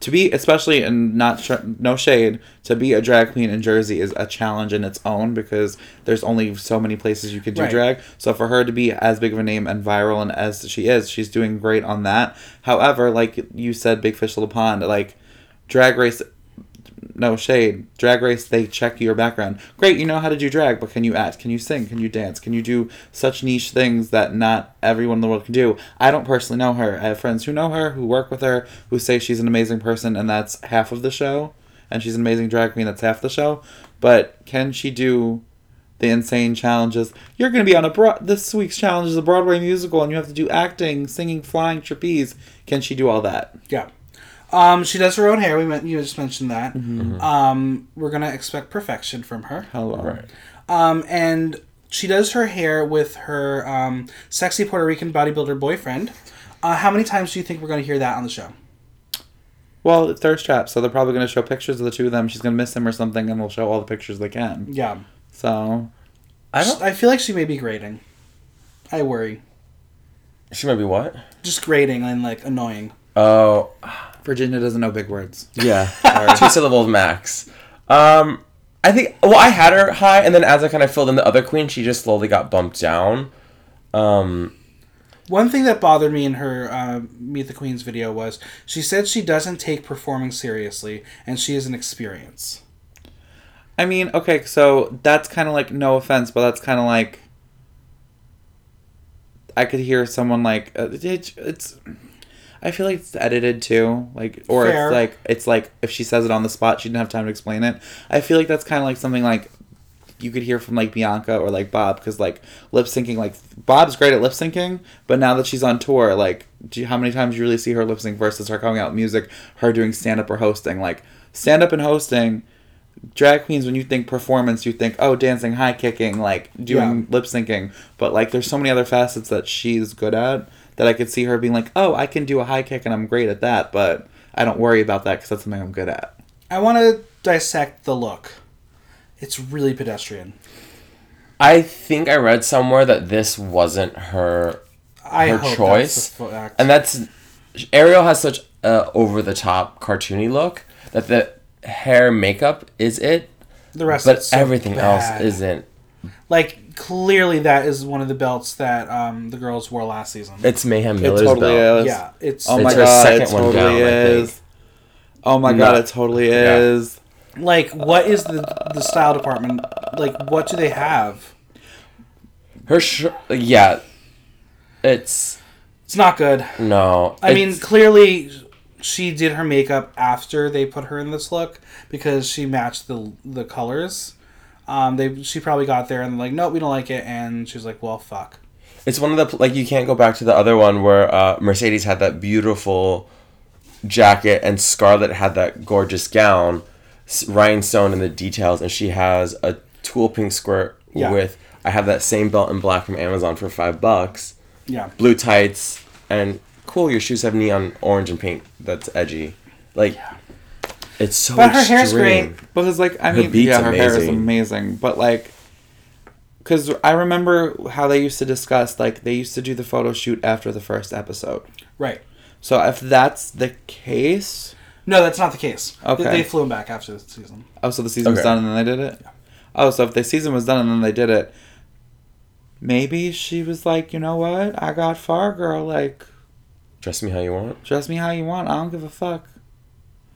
to be, especially in no shade, to be a drag queen in Jersey is a challenge in its own because there's only so many places you could do drag. So for her to be as big of a name and viral and as she is, she's doing great on that. However, like you said, big fish, little pond, like Drag Race, no shade. Drag Race, they check your background. Great, you know how to do drag, but can you act? Can you sing? Can you dance? Can you do such niche things that not everyone in the world can do? I don't personally know her. I have friends who know her, who work with her, who say she's an amazing person, and that's half of the show. And she's an amazing drag queen, that's half the show. But can she do the insane challenges? You're going to be on this week's challenge is a Broadway musical, and you have to do acting, singing, flying, trapeze. Can she do all that? Yeah. She does her own hair. You just mentioned that. Mm-hmm. We're going to expect perfection from her. Hello. Right. And she does her hair with her sexy Puerto Rican bodybuilder boyfriend. How many times do you think we're going to hear that on the show? Well, it's thirst trap, so they're probably going to show pictures of the two of them. She's going to miss him or something, and they'll show all the pictures they can. Yeah. So I feel like she may be grading. I worry. She might be what? Just grading and, like, annoying. Oh, Virginia doesn't know big words. Yeah. 2 syllables max. I think, well, I had her high, and then as I kind of filled in the other queen, she just slowly got bumped down. One thing that bothered me in her Meet the Queens video was she said she doesn't take performing seriously, and she is an experience. I mean, okay, so that's kind of like, no offense, but that's kind of like, I could hear someone like, I feel like it's edited too, like, or fair. it's like if she says it on the spot, she didn't have time to explain it. I feel like that's kind of like something like you could hear from, like, Bianca or, like, Bob, because, like, lip syncing, like, Bob's great at lip syncing, but now that she's on tour, like, how many times you really see her lip sync versus her coming out with music, her doing stand up or hosting, like stand up and hosting. Drag queens, when you think performance, you think, oh, dancing, high kicking, like, doing lip syncing, but, like, there's so many other facets that she's good at. That I could see her being like, oh, I can do a high kick and I'm great at that, but I don't worry about that because that's something I'm good at. I want to dissect the look. It's really pedestrian. I think I read somewhere that this wasn't her choice. That's Ariel has such a over-the-top cartoony look that the hair makeup is it. The rest but is so everything bad. Else isn't. Like, clearly that is one of the belts that the girls wore last season. It's Mayhem Miller's belt. It totally belt. Is. Yeah. Oh my god, it totally is. Like, what is the style department? Like, what do they have? It's not good. No. I mean, clearly she did her makeup after they put her in this look because she matched the colors. She probably got there and like, nope, we don't like it. And she's like, well, fuck. It's one of the, like, you can't go back to the other one where Mercedes had that beautiful jacket and Scarlett had that gorgeous gown, rhinestone and the details, and she has a tulle pink skirt with, I have that same belt in black from Amazon for $5. Yeah. Blue tights, and cool, your shoes have neon orange and pink. That's edgy. Like, it's so extreme. But her hair's great. Because, like, I mean, yeah, her hair is amazing. But, like, because I remember how they used to discuss, like, they used to do the photo shoot after the first episode. Right. So if that's the case... No, that's not the case. Okay. They flew him back after the season. Oh, so the season was done and then they did it? Yeah. Oh, so if the season was done and then they did it, maybe she was like, you know what? I got far, girl. Like, dress me how you want. Dress me how you want. I don't give a fuck.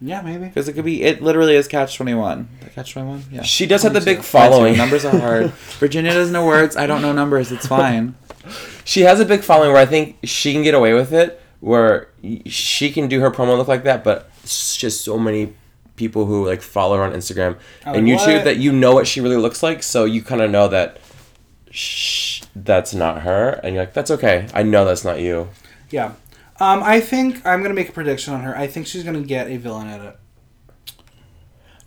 Yeah, maybe. Because it could be... It literally is Catch-21. Catch-21? Yeah. She does have the big following. Numbers are hard. Virginia doesn't know words. I don't know numbers. It's fine. She has a big following where I think she can get away with it, where she can do her promo look like that, but it's just so many people who, like, follow her on Instagram and YouTube that you know what she really looks like, so you kind of know that that's not her, and you're like, that's okay. I know that's not you. Yeah. I think I'm going to make a prediction on her. I think she's going to get a villain edit.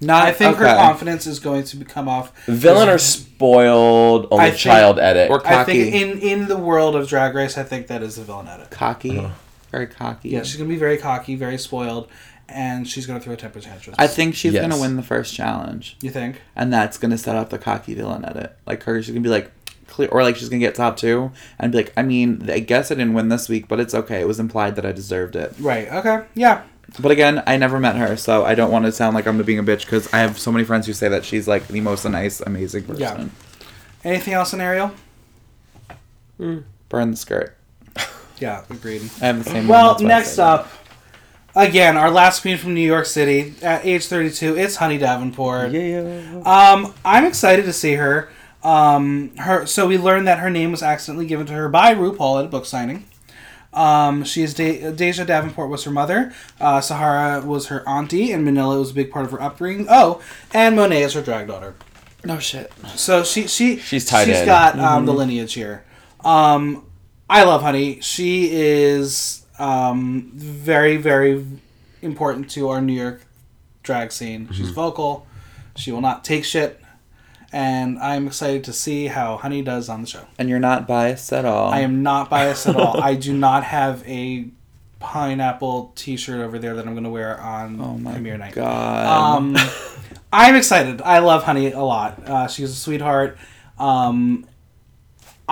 Her confidence is going to come off. Villain or spoiled only child edit. Or cocky. I think in the world of Drag Race, I think that is the villain edit. Cocky. Uh-huh. Very cocky. Yeah, she's going to be very cocky, very spoiled, and she's going to throw a temper tantrum. I think she's going to win the first challenge. You think? And that's going to set up the cocky villain edit. Like, she's going to be like, clear, or like she's going to get top two and be like, I mean, I guess I didn't win this week, but it's okay. It was implied that I deserved it. Right. Okay. Yeah. But again, I never met her, so I don't want to sound like I'm being a bitch because I have so many friends who say that she's like the most nice, amazing person. Yeah. Anything else on Ariel? Burn the skirt. Yeah, agreed. I have the same. Well, next up, again, our last queen from New York City at age 32. It's Honey Davenport. Yeah. I'm excited to see her. So we learned that her name was accidentally given to her by RuPaul at a book signing. She is Deja Davenport was her mother, Sahara was her auntie, and Manila was a big part of her upbringing. Oh, and Monét is her drag daughter. No shit. So she's tied in. She's got the lineage here. I love Honey. She is very, very important to our New York drag scene. Mm-hmm. She's vocal. She will not take shit. And I'm excited to see how Honey does on the show. And you're not biased at all. I am not biased at all. I do not have a pineapple t-shirt over there that I'm going to wear on premiere night. Oh my god. I'm excited. I love Honey a lot. She's a sweetheart.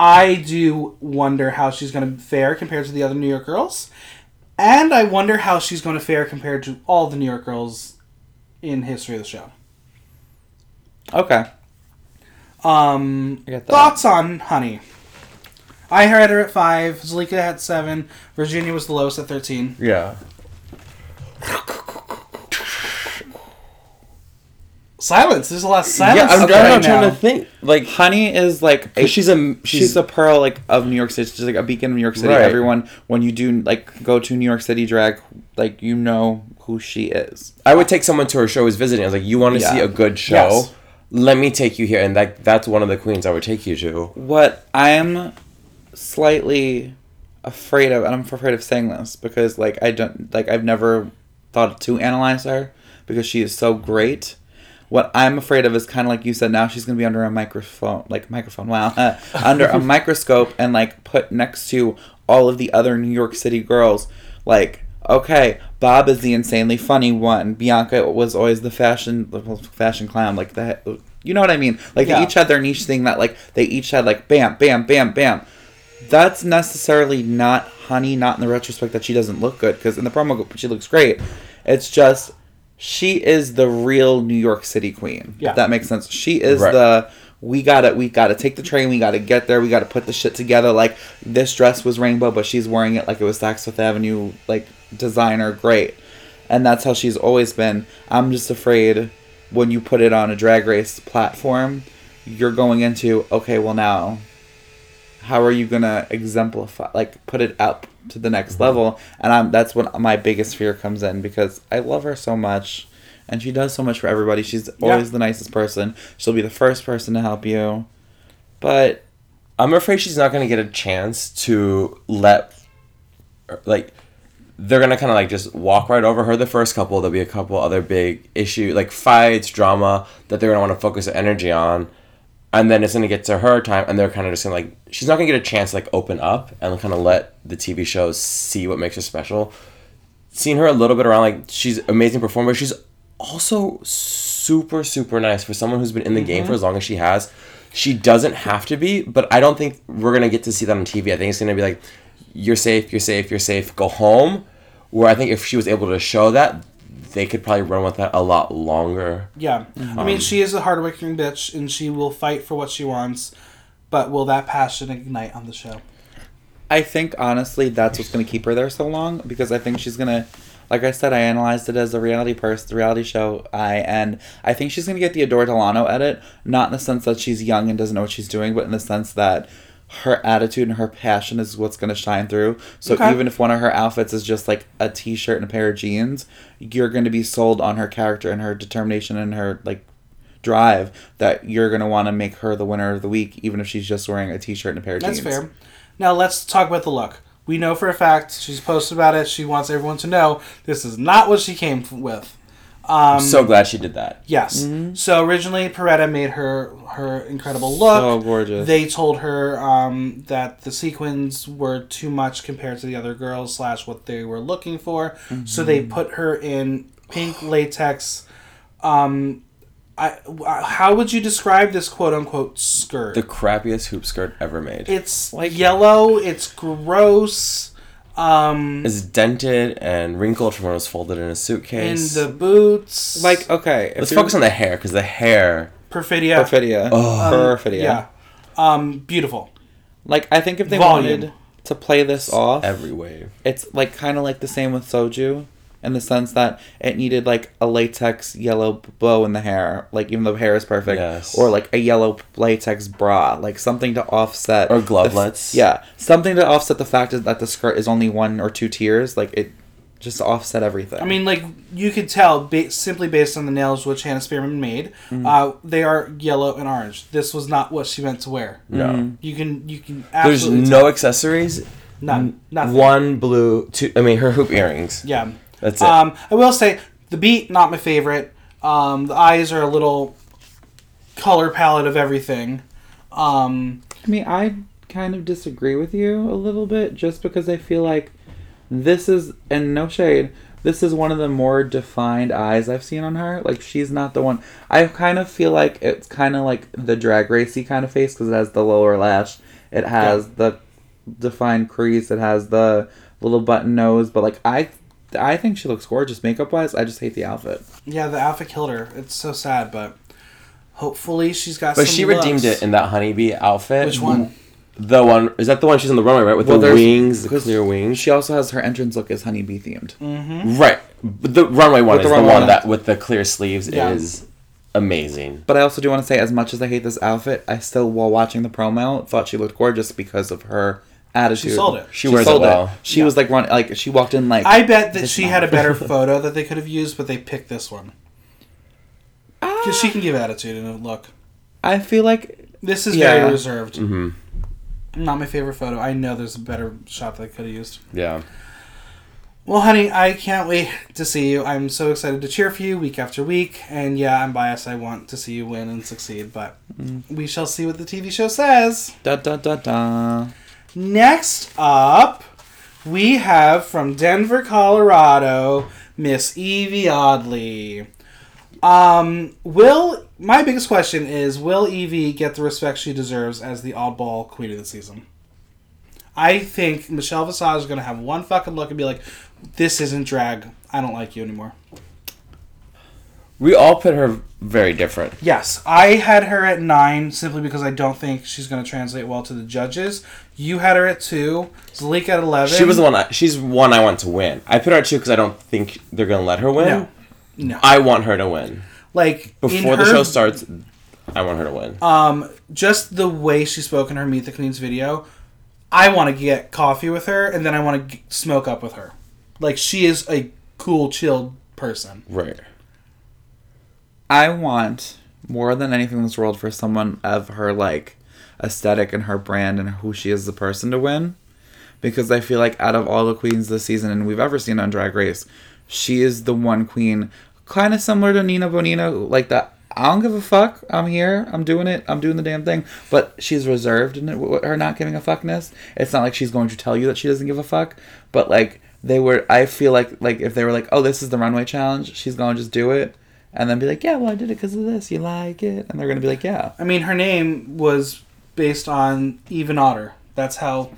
I do wonder how she's going to fare compared to the other New York girls. And I wonder how she's going to fare compared to all the New York girls in history of the show. Okay. Thoughts on Honey? I had her at 5, Zalika had 7, Virginia was the lowest at 13. Yeah. Silence. There's a lot of silence. Yeah, I'm trying to think. Like, Honey is like she's a pearl, like, of New York City. She's like a beacon of New York City. Right. Everyone, when you do, like, go to New York City drag, like, you know who she is. I would take someone to her show who's visiting. I was like, you want to see a good show? Yes. Let me take you here, and that's one of the queens I would take you to. What I'm slightly afraid of, and I'm afraid of saying this because, like, I've never thought to analyze her because she is so great. What I'm afraid of is kind of like you said. Now she's gonna be under a microphone. Wow, under a microscope and, like, put next to all of the other New York City girls, like. Okay, Bob is the insanely funny one. Bianca was always the fashion clown, like the You know what I mean? Like, yeah. They each had their niche thing that, like, they each had, like, bam, bam, bam, bam. That's necessarily not Honey, not in the retrospect that she doesn't look good, because in the promo, she looks great. It's just, she is the real New York City queen, yeah. If that makes sense. She is right. The... We gotta take the train, we gotta get there, we gotta put the shit together. Like, this dress was rainbow, but she's wearing it like it was Saks Fifth Avenue, like, designer, great. And that's how she's always been. I'm just afraid when you put it on a Drag Race platform, you're going into, okay, well now, how are you gonna exemplify, like, put it up to the next level? And that's when my biggest fear comes in, because I love her so much. And she does so much for everybody. She's always the nicest person. She'll be the first person to help you. But I'm afraid she's not going to get a chance to let... Like, they're going to kind of, like, just walk right over her the first couple. There'll be a couple other big issues, like fights, drama, that they're going to want to focus energy on. And then it's going to get to her time, and they're kind of just going to, like... She's not going to get a chance to, like, open up and kind of let the TV show see what makes her special. Seeing her a little bit around, like, she's an amazing performer. She's... also super, super nice for someone who's been in the game for as long as she has. She doesn't have to be, but I don't think we're going to get to see that on TV. I think it's going to be like, you're safe, you're safe, you're safe, go home. Where I think if she was able to show that, they could probably run with that a lot longer. Yeah. I mean, she is a hardworking bitch, and she will fight for what she wants, but will that passion ignite on the show? I think, honestly, that's what's going to keep her there so long, because I think she's going to... Like I said, I analyzed it as a reality show. I think she's going to get the Adore Delano edit, not in the sense that she's young and doesn't know what she's doing, but in the sense that her attitude and her passion is what's going to shine through. So even if one of her outfits is just like a t-shirt and a pair of jeans, you're going to be sold on her character and her determination and her like drive that you're going to want to make her the winner of the week, even if she's just wearing a t-shirt and a pair of jeans. That's fair. Now let's talk about the look. We know for a fact, she's posted about it, she wants everyone to know this is not what she came with. I'm so glad she did that. Yes. Mm-hmm. So originally, Peretta made her incredible look. So gorgeous. They told her that the sequins were too much compared to the other girls / what they were looking for. Mm-hmm. So they put her in pink latex. How would you describe this quote-unquote skirt? The crappiest hoop skirt ever made. It's like yellow. It's gross. It's dented and wrinkled from when it was folded in a suitcase. And the boots. Like, okay. Let's focus on the hair, because the hair... Perfidia. Oh. Perfidia. Yeah. Beautiful. Like, I think if they wanted to play this off... Every wave. It's like kind of like the same with Soju. In the sense that it needed, like, a latex yellow bow in the hair. Like, even though hair is perfect. Yes. Or, like, a yellow latex bra. Like, something to offset... Or glovelets. Something to offset the fact that the skirt is only 1 or 2 tiers. Like, it just offset everything. I mean, like, you could tell, simply based on the nails which Hannah Spearman made, they are yellow and orange. This was not what she meant to wear. No. You can absolutely... There's no accessories. Nothing. One blue... her hoop earrings. Yeah. That's it. I will say, the beat, not my favorite. The eyes are a little color palette of everything. I kind of disagree with you a little bit, just because I feel like this is, and no shade, this is one of the more defined eyes I've seen on her. Like, she's not the one. I kind of feel like it's kind of like the Drag Race-y kind of face, because it has the lower lash. It has the defined crease. It has the little button nose. But, like, I think she looks gorgeous makeup-wise. I just hate the outfit. Yeah, the outfit killed her. It's so sad, but hopefully she's got some But she looks. Redeemed it in that honeybee outfit. Which one? The one... Is that the one she's on the runway, right? With the wings, the clear wings. She also has her entrance look is honeybee themed. Mm-hmm. Right. But the runway one is the one that with the clear sleeves is amazing. But I also do want to say, as much as I hate this outfit, I still, while watching the promo, thought she looked gorgeous because of her... attitude. She sold it. She wears it well. She was like running, like she walked in like. I bet that she had a better photo that they could have used, but they picked this one because she can give attitude and a look. I feel like this is very reserved. Mm-hmm. Not my favorite photo. I know there's a better shot that I could have used. Yeah. Well, honey, I can't wait to see you. I'm so excited to cheer for you week after week. And yeah, I'm biased. I want to see you win and succeed, but we shall see what the TV show says. Da da da da. Next up, we have from Denver, Colorado, Miss Yvie Oddly. My biggest question is, will Yvie get the respect she deserves as the oddball queen of the season? I think Michelle Visage is going to have one fucking look and be like, this isn't drag. I don't like you anymore. We all put her very different. Yes. I had her at 9 simply because I don't think she's going to translate well to the judges. You had her at 2. Zalika at 11. She's one I want to win. I put her at 2 because I don't think they're going to let her win. No. I want her to win. Like, before the show starts, I want her to win. Just the way she spoke in her Meet the Queens video, I want to get coffee with her, and then I want to smoke up with her. Like, she is a cool, chilled person. Right. I want, more than anything in this world, for someone of her, like, aesthetic and her brand and who she is as a person to win. Because I feel like out of all the queens this season, and we've ever seen on Drag Race, she is the one queen, kind of similar to Nina Bonina, like that. I don't give a fuck. I'm here. I'm doing it. I'm doing the damn thing. But she's reserved in her not giving a fuckness. It's not like she's going to tell you that she doesn't give a fuck. But, like, they were... I feel like if they were like, oh, this is the runway challenge, she's going to just do it. And then be like, yeah, well, I did it because of this. You like it? And they're going to be like, yeah. I mean, her name was based on Eve and Otter. That's how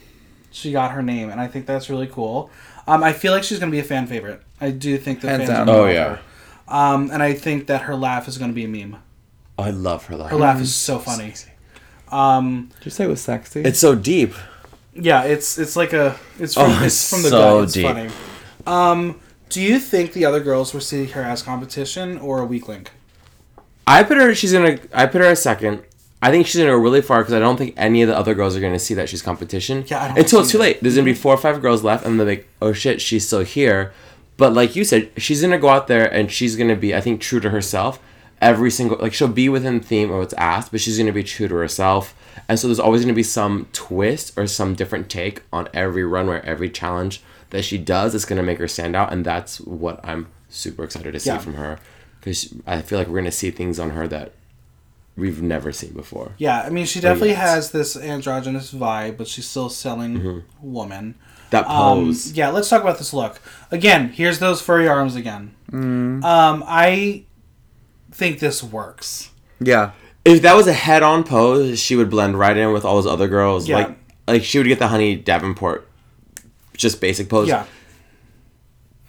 she got her name. And I think that's really cool. I feel like she's going to be a fan favorite. I do think the fans are going to love her. And I think that her laugh is going to be a meme. Oh, I love her laugh. Her laugh is so funny. Did you say it was sexy? It's so deep. Yeah, it's like a... It's from the gut. It's so deep. Funny. Do you think the other girls were seeing her as competition or a weak link? I put her a second. I think she's going to go really far because I don't think any of the other girls are going to see that she's competition. Yeah, I don't until it's too late. There's going to be 4 or 5 girls left and they're like, oh shit, she's still here. But like you said, she's going to go out there and she's going to be, I think, true to herself. Every single... Like, she'll be within the theme of what's asked, but she's going to be true to herself. And so there's always going to be some twist or some different take on every run where every challenge that she does is going to make her stand out. And that's what I'm super excited to see from her. Because I feel like we're going to see things on her that we've never seen before. Yeah, I mean, she definitely has this androgynous vibe, but she's still selling woman. That pose. Let's talk about this look. Again, here's those furry arms again. I think this works. Yeah. If that was a head-on pose, she would blend right in with all those other girls. Yeah. Like she would get the Honey Davenport just basic pose. Yeah.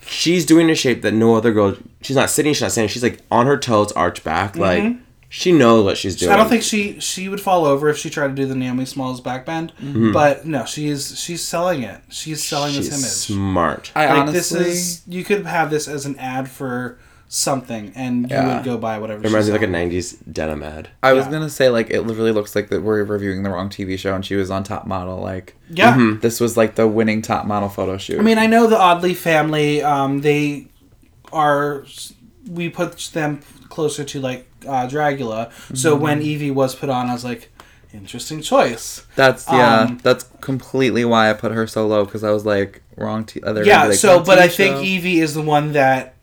She's doing a shape that no other girl... She's not sitting, she's not standing. She's like on her toes, arch back. Like... She knows what she's doing. I don't think she would fall over if she tried to do the Naomi Smalls backbend. But no, she's selling it. She's selling this image. Smart. Honestly, you could have this as an ad for something, and you would go buy whatever. It reminds me like a '90s denim ad. I was gonna say like it really looks like that we're reviewing the wrong TV show, and she was on Top Model. Like this was like the winning Top Model photo shoot. I mean, I know the Oddly family. They are. We put them closer to like Dragula. So when Yvie was put on, I was like, interesting choice. That's that's completely why I put her so low, because I was like, wrong I think Yvie is the one that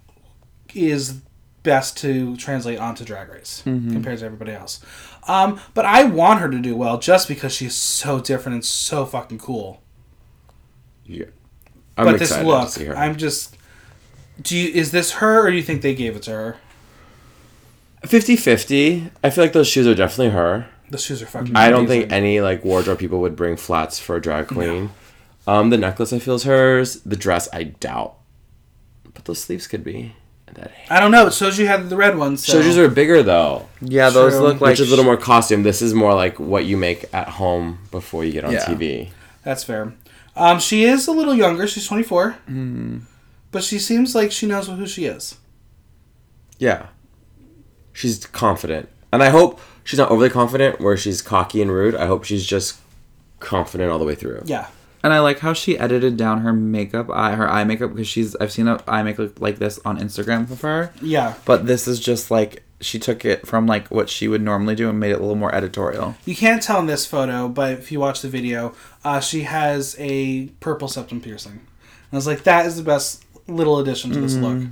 is best to translate onto Drag Race compared to everybody else. But I want her to do well just because she's so different and so fucking cool. Yeah. This look, to see her. I'm just... Is this her, or do you think they gave it to her? 50-50. I feel like those shoes are definitely her. The shoes are fucking I don't amazing. Think any like wardrobe people would bring flats for a drag queen. No. The necklace I feel is hers. The dress I doubt. But those sleeves could be. I don't know. Soju had the red ones. So. Soju's are bigger though. Yeah, those look like... Which is a little more costume. This is more like what you make at home before you get on TV. That's fair. She is a little younger. She's 24. But she seems like she knows who she is. Yeah. She's confident. And I hope she's not overly confident where she's cocky and rude. I hope she's just confident all the way through. Yeah. And I like how she edited down her makeup, her eye makeup, because I've seen an eye makeup like this on Instagram with her. Yeah. But this is just like, she took it from like what she would normally do and made it a little more editorial. You can't tell in this photo, but if you watch the video, she has a purple septum piercing. And I was like, that is the best... little addition to this look.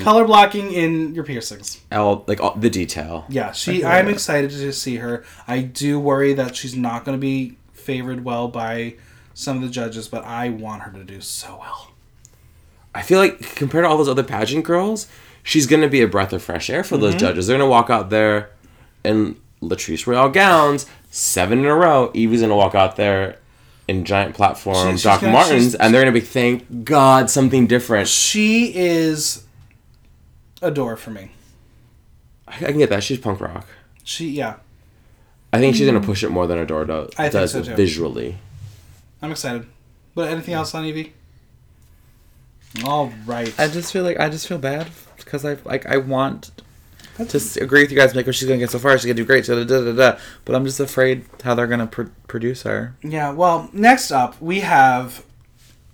Color blocking in your piercings. All the detail. Yeah, I'm excited to see her. I do worry that she's not going to be favored well by some of the judges, but I want her to do so well. I feel like compared to all those other pageant girls, she's going to be a breath of fresh air for those judges. They're going to walk out there in Latrice Royale gowns, 7 in a row. Yvie's going to walk out there in giant platform Doc Martens, and they're going to be, thank God, something different. She is a door for me. I can get that. She's punk rock. Yeah. I think she's going to push it more than Adora does so visually. I'm excited. But anything else on Yvie? All right. I just feel bad because I want to agree with you guys and be like, well, she's going to get so far. She's going to do great. But I'm just afraid how they're going to produce her. Yeah. Well, next up, we have,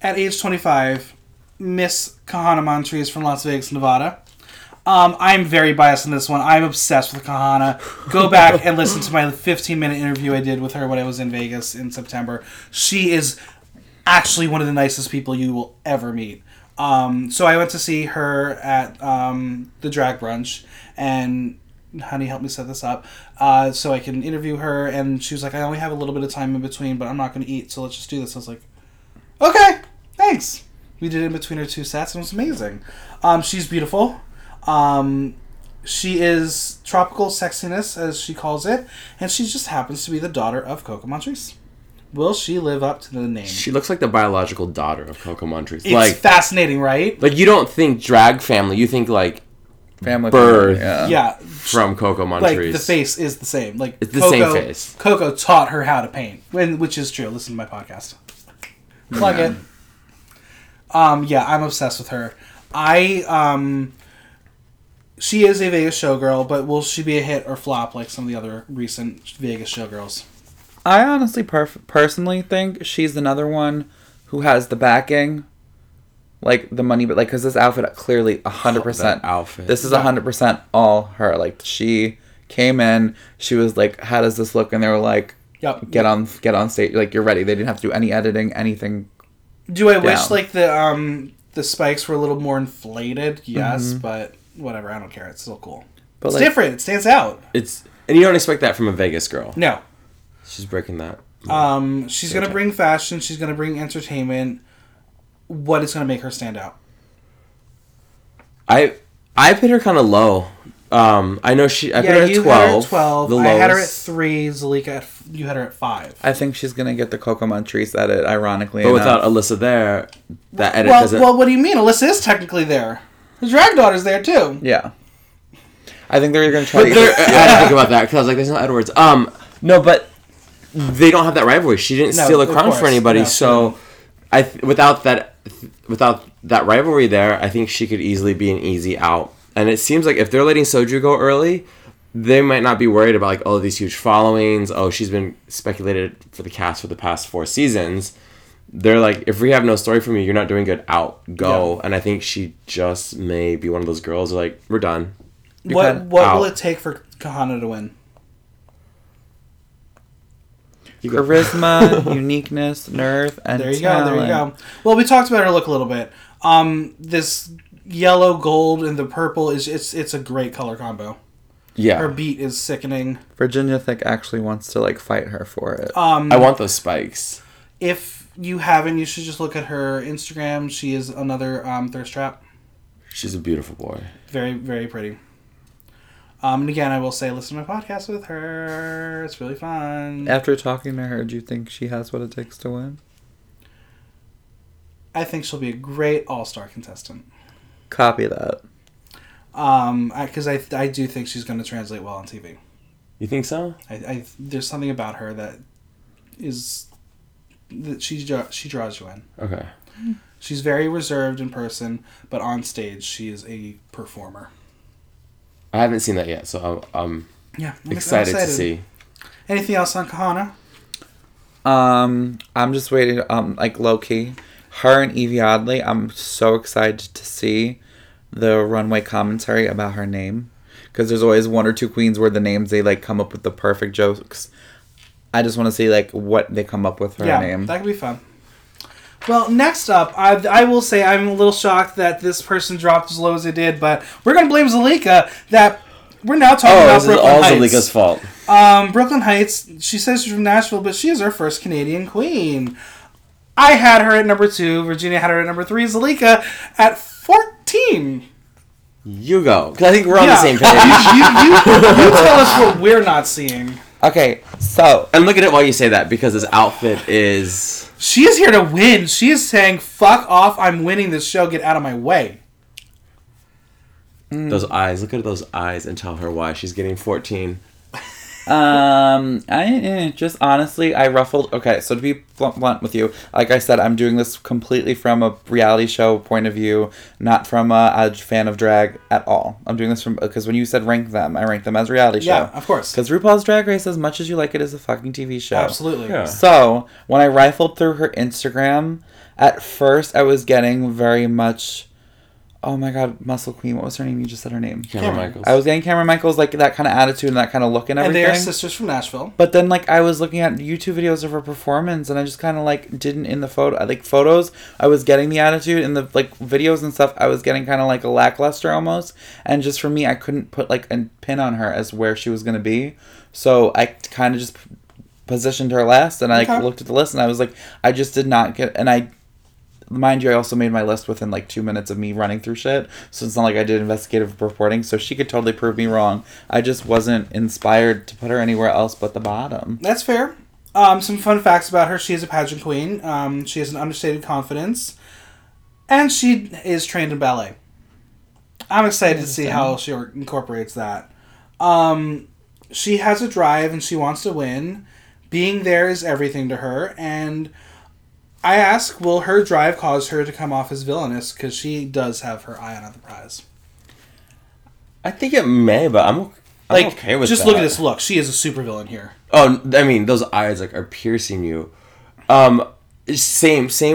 at age 25, Miss Kahana Montrese from Las Vegas, Nevada. I'm very biased in this one. I'm obsessed with Kahana. Go back and listen to my 15-minute interview I did with her when I was in Vegas in September. She is actually one of the nicest people you will ever meet. So I went to see her at the drag brunch, and Honey helped me set this up so I can interview her. And she was like, I only have a little bit of time in between, but I'm not going to eat, so let's just do this. I was like, okay, thanks. We did it in between her two sets, and it was amazing. She's beautiful. She is tropical sexiness, as she calls it, and she just happens to be the daughter of Coco Montrese. Will she live up to the name? She looks like the biological daughter of Coco Montrese. It's like, fascinating, right? Like, you don't think drag family, you think like family birth. Yeah. From Coco Montrese. Like, the face is the same. Like, it's the same face. Coco taught her how to paint, which is true. Listen to my podcast. Plug it. Yeah, I'm obsessed with her. She is a Vegas showgirl, but will she be a hit or flop like some of the other recent Vegas showgirls? I honestly personally think she's another one who has the backing, like the money, but like, because this outfit clearly 100% outfit. This is 100% all her. Like, she came in, she was like, "How does this look?" And they were like, "Yep, get on stage. Like, you're ready." They didn't have to do any editing, anything. Do I wish like the spikes were a little more inflated? Yes, but. Whatever, I don't care. It's still cool. But it's like, different. It stands out. And you don't expect that from a Vegas girl. No. She's breaking that. She's going to bring fashion. She's going to bring entertainment. What is going to make her stand out? I put her kind of low. I know she... I put her at 12. I had her at 3. Zalika, you had her at 5. I think she's going to get the Coco Montrese edit, ironically enough. Without Alyssa there, that edit doesn't... Well, what do you mean? Alyssa is technically there. His drag daughter's there, too. Yeah. I think they're going to try to... I had to think about that, because I was like, there's no Edwards. No, but they don't have that rivalry. She didn't steal a crown for anybody, so... Without that rivalry there, I think she could easily be an easy out. And it seems like if they're letting Soju go early, they might not be worried about, like, oh, these huge followings. Oh, she's been speculated for the cast for the past 4 seasons. They're like, if we have no story from you, you're not doing good, out, go. Yeah. And I think she just may be one of those girls who are like, we're done. What will it take for Kahana to win? Charisma, uniqueness, nerve, and talent. There you go. Well, we talked about her look a little bit. This yellow, gold, and the purple, it's a great color combo. Yeah. Her beat is sickening. Virginia Thick actually wants to like fight her for it. I want those spikes. If you haven't, you should just look at her Instagram. She is another thirst trap. She's a beautiful boy. Very, very pretty. And again, I will say, listen to my podcast with her. It's really fun. After talking to her, do you think she has what it takes to win? I think she'll be a great all-star contestant. Copy that. Because I do think she's going to translate well on TV. You think so? There's something about her that is... that she draws you in. Okay. She's very reserved in person, but on stage she is a performer. I haven't seen that yet, so I'm excited to see. Anything else on Kahana? I'm just waiting. Like low key, her and Yvie Oddly. I'm so excited to see the runway commentary about her name, because there's always one or two queens where the names they like come up with the perfect jokes. I just want to see, like, what they come up with for her name. Yeah, that could be fun. Well, next up, I will say I'm a little shocked that this person dropped as low as it did, but we're going to blame Zalika that we're now talking about Brooklyn Heights. Oh, this is all Zalika's fault. Brooklyn Heights, she says she's from Nashville, but she is our first Canadian queen. I had her at number 2. Virginia had her at number 3. Zalika at 14. You go. Because I think we're on the same page. You tell us what we're not seeing. Okay, so... And look at it while you say that, because this outfit is... She is here to win. She is saying, fuck off, I'm winning this show, get out of my way. Those eyes. Look at those eyes and tell her why she's getting 14. I ruffled... Okay, so to be blunt with you, like I said, I'm doing this completely from a reality show point of view, not from a fan of drag at all. I'm doing this from... Because when you said rank them, I ranked them as reality show. Yeah, of course. Because RuPaul's Drag Race, as much as you like it, is a fucking TV show. Absolutely. Yeah. So, when I rifled through her Instagram, at first I was getting very much... Oh my god, Muscle Queen. What was her name? You just said her name. Cameron Michaels. I was getting Cameron Michaels, like, that kind of attitude and that kind of look and everything. And they are sisters from Nashville. But then, like, I was looking at YouTube videos of her performance, and I just kind of, like, didn't in the photo. Like, photos, I was getting the attitude. In the, like, videos and stuff, I was getting kind of, like, a lackluster almost. And just for me, I couldn't put, like, a pin on her as where she was going to be. So I kind of just positioned her last, and I looked at the list, and I was like, I just did not get... And I... Mind you, I also made my list within, like, 2 minutes of me running through shit, so it's not like I did investigative reporting, so she could totally prove me wrong. I just wasn't inspired to put her anywhere else but the bottom. That's fair. Some fun facts about her. She is a pageant queen. She has an understated confidence, and she is trained in ballet. I'm excited to see how she incorporates that. She has a drive, and she wants to win. Being there is everything to her, and... I ask, will her drive cause her to come off as villainous? Because she does have her eye on the prize. I think it may, but I'm like, okay with just that. Just look at this look. She is a supervillain here. Oh, I mean, those eyes, like, are piercing you. Same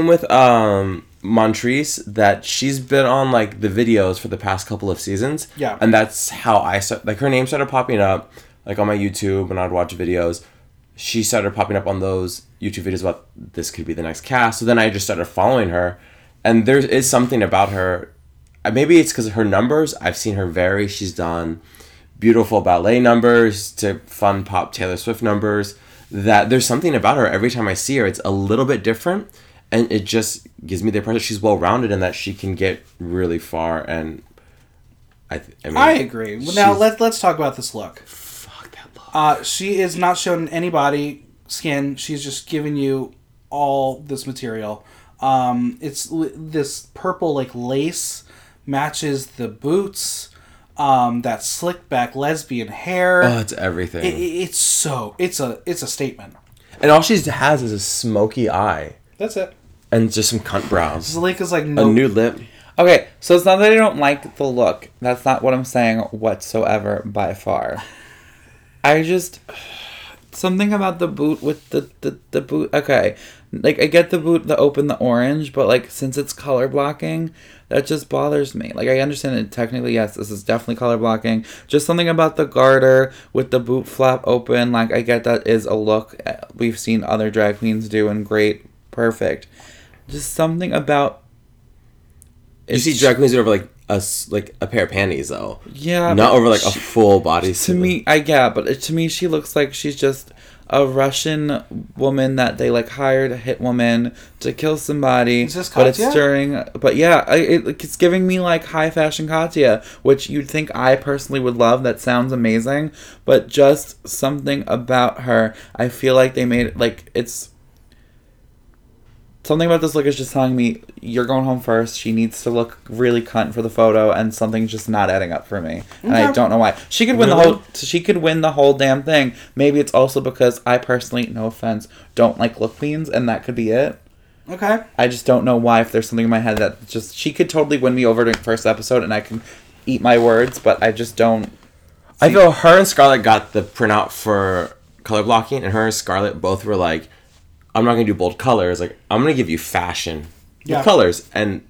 with Montrese, that she's been on, like, the videos for the past couple of seasons. Yeah. And that's how I started. Like, her name started popping up, like, on my YouTube when I'd watch videos. She started popping up on those YouTube videos about this could be the next cast. So then I just started following her. And there is something about her. Maybe it's because of her numbers. I've seen her vary. She's done beautiful ballet numbers to fun pop Taylor Swift numbers. That there's something about her. Every time I see her, it's a little bit different. And it just gives me the impression she's well-rounded and that she can get really far. And I agree. Well, now, let's talk about this look. She is not shown any body skin. She's just giving you all this material. It's this purple, like, lace matches the boots. That slick back lesbian hair. Oh, it's everything. It's a statement. And all she has is a smoky eye. That's it. And just some cunt brows. Zalika's like, no. A new lip. Okay, so it's not that I don't like the look. That's not what I'm saying whatsoever by far. I just... Something about the boot with the boot... Okay. Like, I get the boot, the open, the orange, but, like, since it's color blocking, that just bothers me. Like, I understand it technically, yes, this is definitely color blocking. Just something about the garter with the boot flap open. Like, I get that is a look we've seen other drag queens do and great, perfect. Just something about... You see drag queens over, like... a pair of panties, though. Yeah. Not over, like, a full bodysuit. To me, to me, she looks like she's just a Russian woman that they, like, hired a hit woman to kill somebody. Is this Katya? It's giving me, like, high fashion Katya, which you'd think I personally would love. That sounds amazing. But just something about her. I feel like they made it, like, it's... Something about this look is just telling me, you're going home first, she needs to look really cunt for the photo, and something's just not adding up for me. Okay. And I don't know why. She could win the whole damn thing. Maybe it's also because I personally, no offense, don't like look queens, and that could be it. Okay. I just don't know why, if there's something in my head that just, she could totally win me over during the first episode, and I can eat my words, but I just don't. I feel her and Scarlet got the printout for color blocking, and her and Scarlet both were like, I'm not going to do bold colors. Like, I'm going to give you fashion with colors. And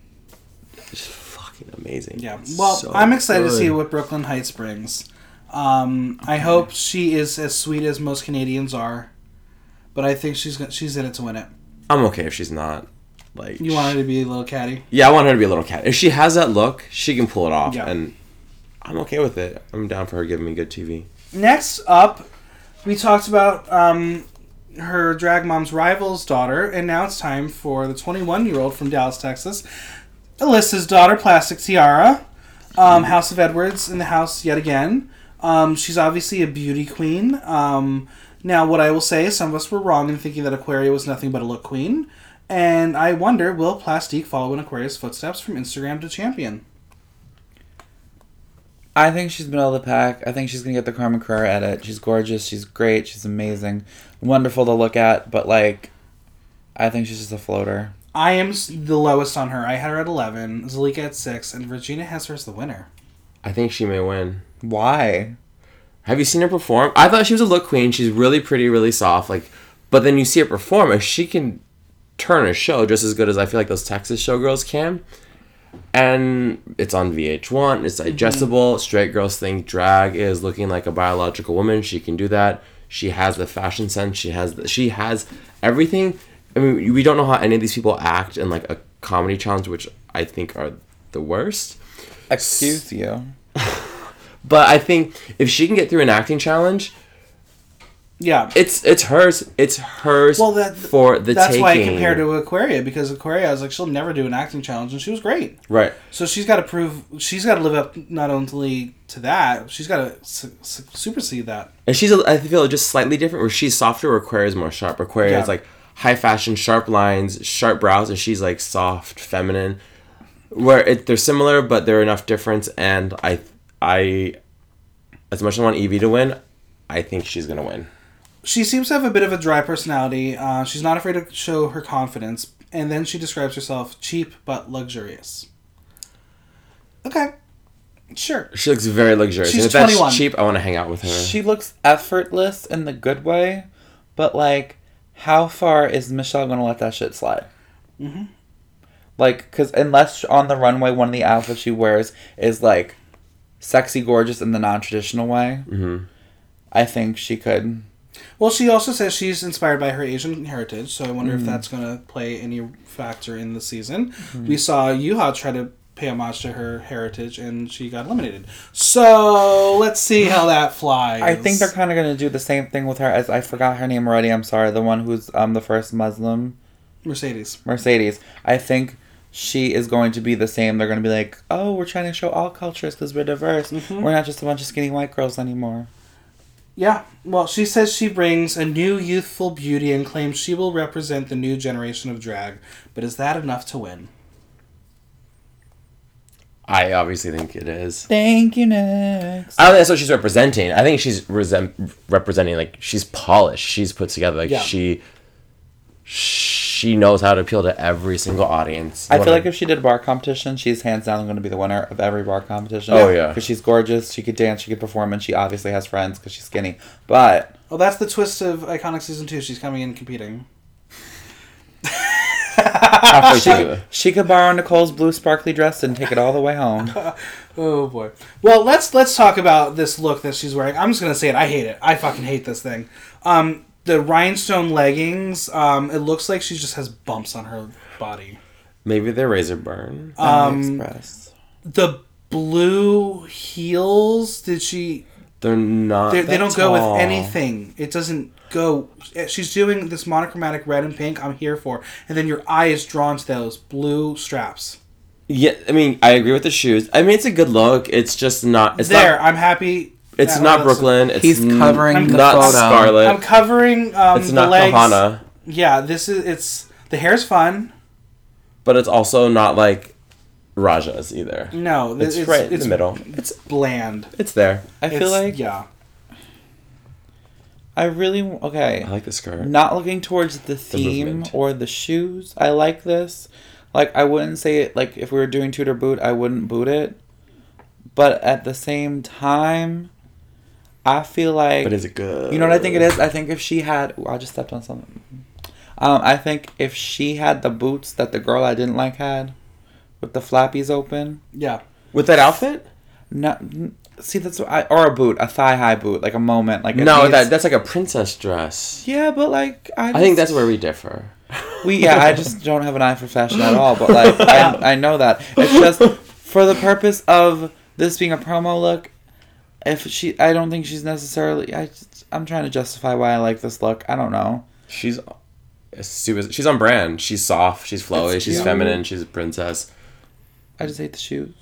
it's fucking amazing. Yeah. Well, so I'm excited to see what Brooklyn Heights brings. I hope she is as sweet as most Canadians are. But I think she's in it to win it. I'm okay if she's not. Like, you want her to be a little catty? Yeah, I want her to be a little catty. If she has that look, she can pull it off. Yeah. And I'm okay with it. I'm down for her giving me good TV. Next up, we talked about... her drag mom's rival's daughter, and now it's time for the 21-year-old from Dallas, Texas, Alyssa's daughter, Plastique Tiara, House of Edwards in the house yet again. She's obviously a beauty queen. Now, what I will say is some of us were wrong in thinking that Aquaria was nothing but a look queen, and I wonder, will Plastique follow in Aquaria's footsteps from Instagram to champion? I think she's middle of the pack. I think she's going to get the Carmen Carrera edit. She's gorgeous. She's great. She's amazing. Wonderful to look at. But, like, I think she's just a floater. I am the lowest on her. I had her at 11, Zalika at 6, and Virginia has her as the winner. I think she may win. Why? Have you seen her perform? I thought she was a look queen. She's really pretty, really soft. Like, but then you see her perform, and she can turn a show just as good as I feel like those Texas showgirls can. And it's on VH1, it's digestible, straight girls think drag is looking like a biological woman, she can do that, she has the fashion sense, she has everything. I mean, we don't know how any of these people act in like a comedy challenge, which I think are the worst. Excuse you. But I think if she can get through an acting challenge... Yeah. It's hers well, for the that's taking. That's why I compared her to Aquaria, because Aquaria, I was like, she'll never do an acting challenge, and she was great. Right. So she's got to live up not only to that, she's got to supersede that. And I feel just slightly different, where she's softer, where Aquaria's more sharp. Aquaria is like high fashion, sharp lines, sharp brows, and she's like soft, feminine. Where they're similar, but they're enough difference, and I as much as I want Yvie to win, I think she's going to win. She seems to have a bit of a dry personality. She's not afraid to show her confidence. And then she describes herself cheap but luxurious. Okay. Sure. She looks very luxurious. She's 21. If that's cheap, I want to hang out with her. She looks effortless in the good way. But, like, how far is Michelle going to let that shit slide? Mm-hmm. Like, because unless on the runway one of the outfits she wears is, like, sexy gorgeous in the non-traditional way, mm-hmm. I think she could... Well, she also says she's inspired by her Asian heritage, so I wonder if that's going to play any factor in the season. Mm-hmm. We saw Yuha try to pay homage to her heritage, and she got eliminated. So, let's see how that flies. I think they're kind of going to do the same thing with her as... I forgot her name already, I'm sorry. The one who's the first Muslim... Mercedes. I think she is going to be the same. They're going to be like, oh, we're trying to show all cultures because we're diverse. Mm-hmm. We're not just a bunch of skinny white girls anymore. Yeah, well, she says she brings a new youthful beauty and claims she will represent the new generation of drag. But is that enough to win? I obviously think it is. Thank you, next. I don't think that's what she's representing. I think she's representing, like, she's polished. She's put together. Like, she knows how to appeal to every single audience. I feel like if she did a bar competition, she's hands down going to be the winner of every bar competition. Oh, yeah. Because she's gorgeous, she could dance, she could perform, and she obviously has friends because she's skinny. But... Well, that's the twist of Iconic Season 2. She's coming in competing. She could borrow Nicole's blue sparkly dress and take it all the way home. Oh, boy. Well, let's talk about this look that she's wearing. I'm just going to say it. I hate it. I fucking hate this thing. The rhinestone leggings, it looks like she just has bumps on her body. Maybe they're razor burn. Express. The blue heels, did she... They're not that They don't tall. Go with anything. It doesn't go... She's doing this monochromatic red and pink I'm here for. And then your eye is drawn to those blue straps. Yeah, I mean, I agree with the shoes. I mean, it's a good look. It's just not... It's there, I'm happy... It's not Brooklyn. He's covering the photo. Not Scarlet. I'm covering it's the not legs. Kahana. Yeah, the hair's fun. But it's also not like Ra'Jah's either. No, it's right in the middle. It's bland. It's there. I like the skirt. Not looking towards the theme or the shoes. I like this. Like, I wouldn't say it, like, if we were doing Tudor boot, I wouldn't boot it. But at the same time, I feel like... But is it good? You know what I think it is? I think if she had... Ooh, I just stepped on something. I think if she had the boots that the girl I didn't like had, with the flappies open... Yeah. With that outfit? No. See, that's... Or a boot. A thigh-high boot. Like a moment. Like no, that's like a princess dress. Yeah, but like... I think that's where we differ. I just don't have an eye for fashion at all. But like, I know that. It's just for the purpose of... This being a promo look, I don't think she's necessarily. I'm trying to justify why I like this look. I don't know. She's super. She's on brand. She's soft. She's flowy. She's feminine. She's a princess. I just hate the shoes.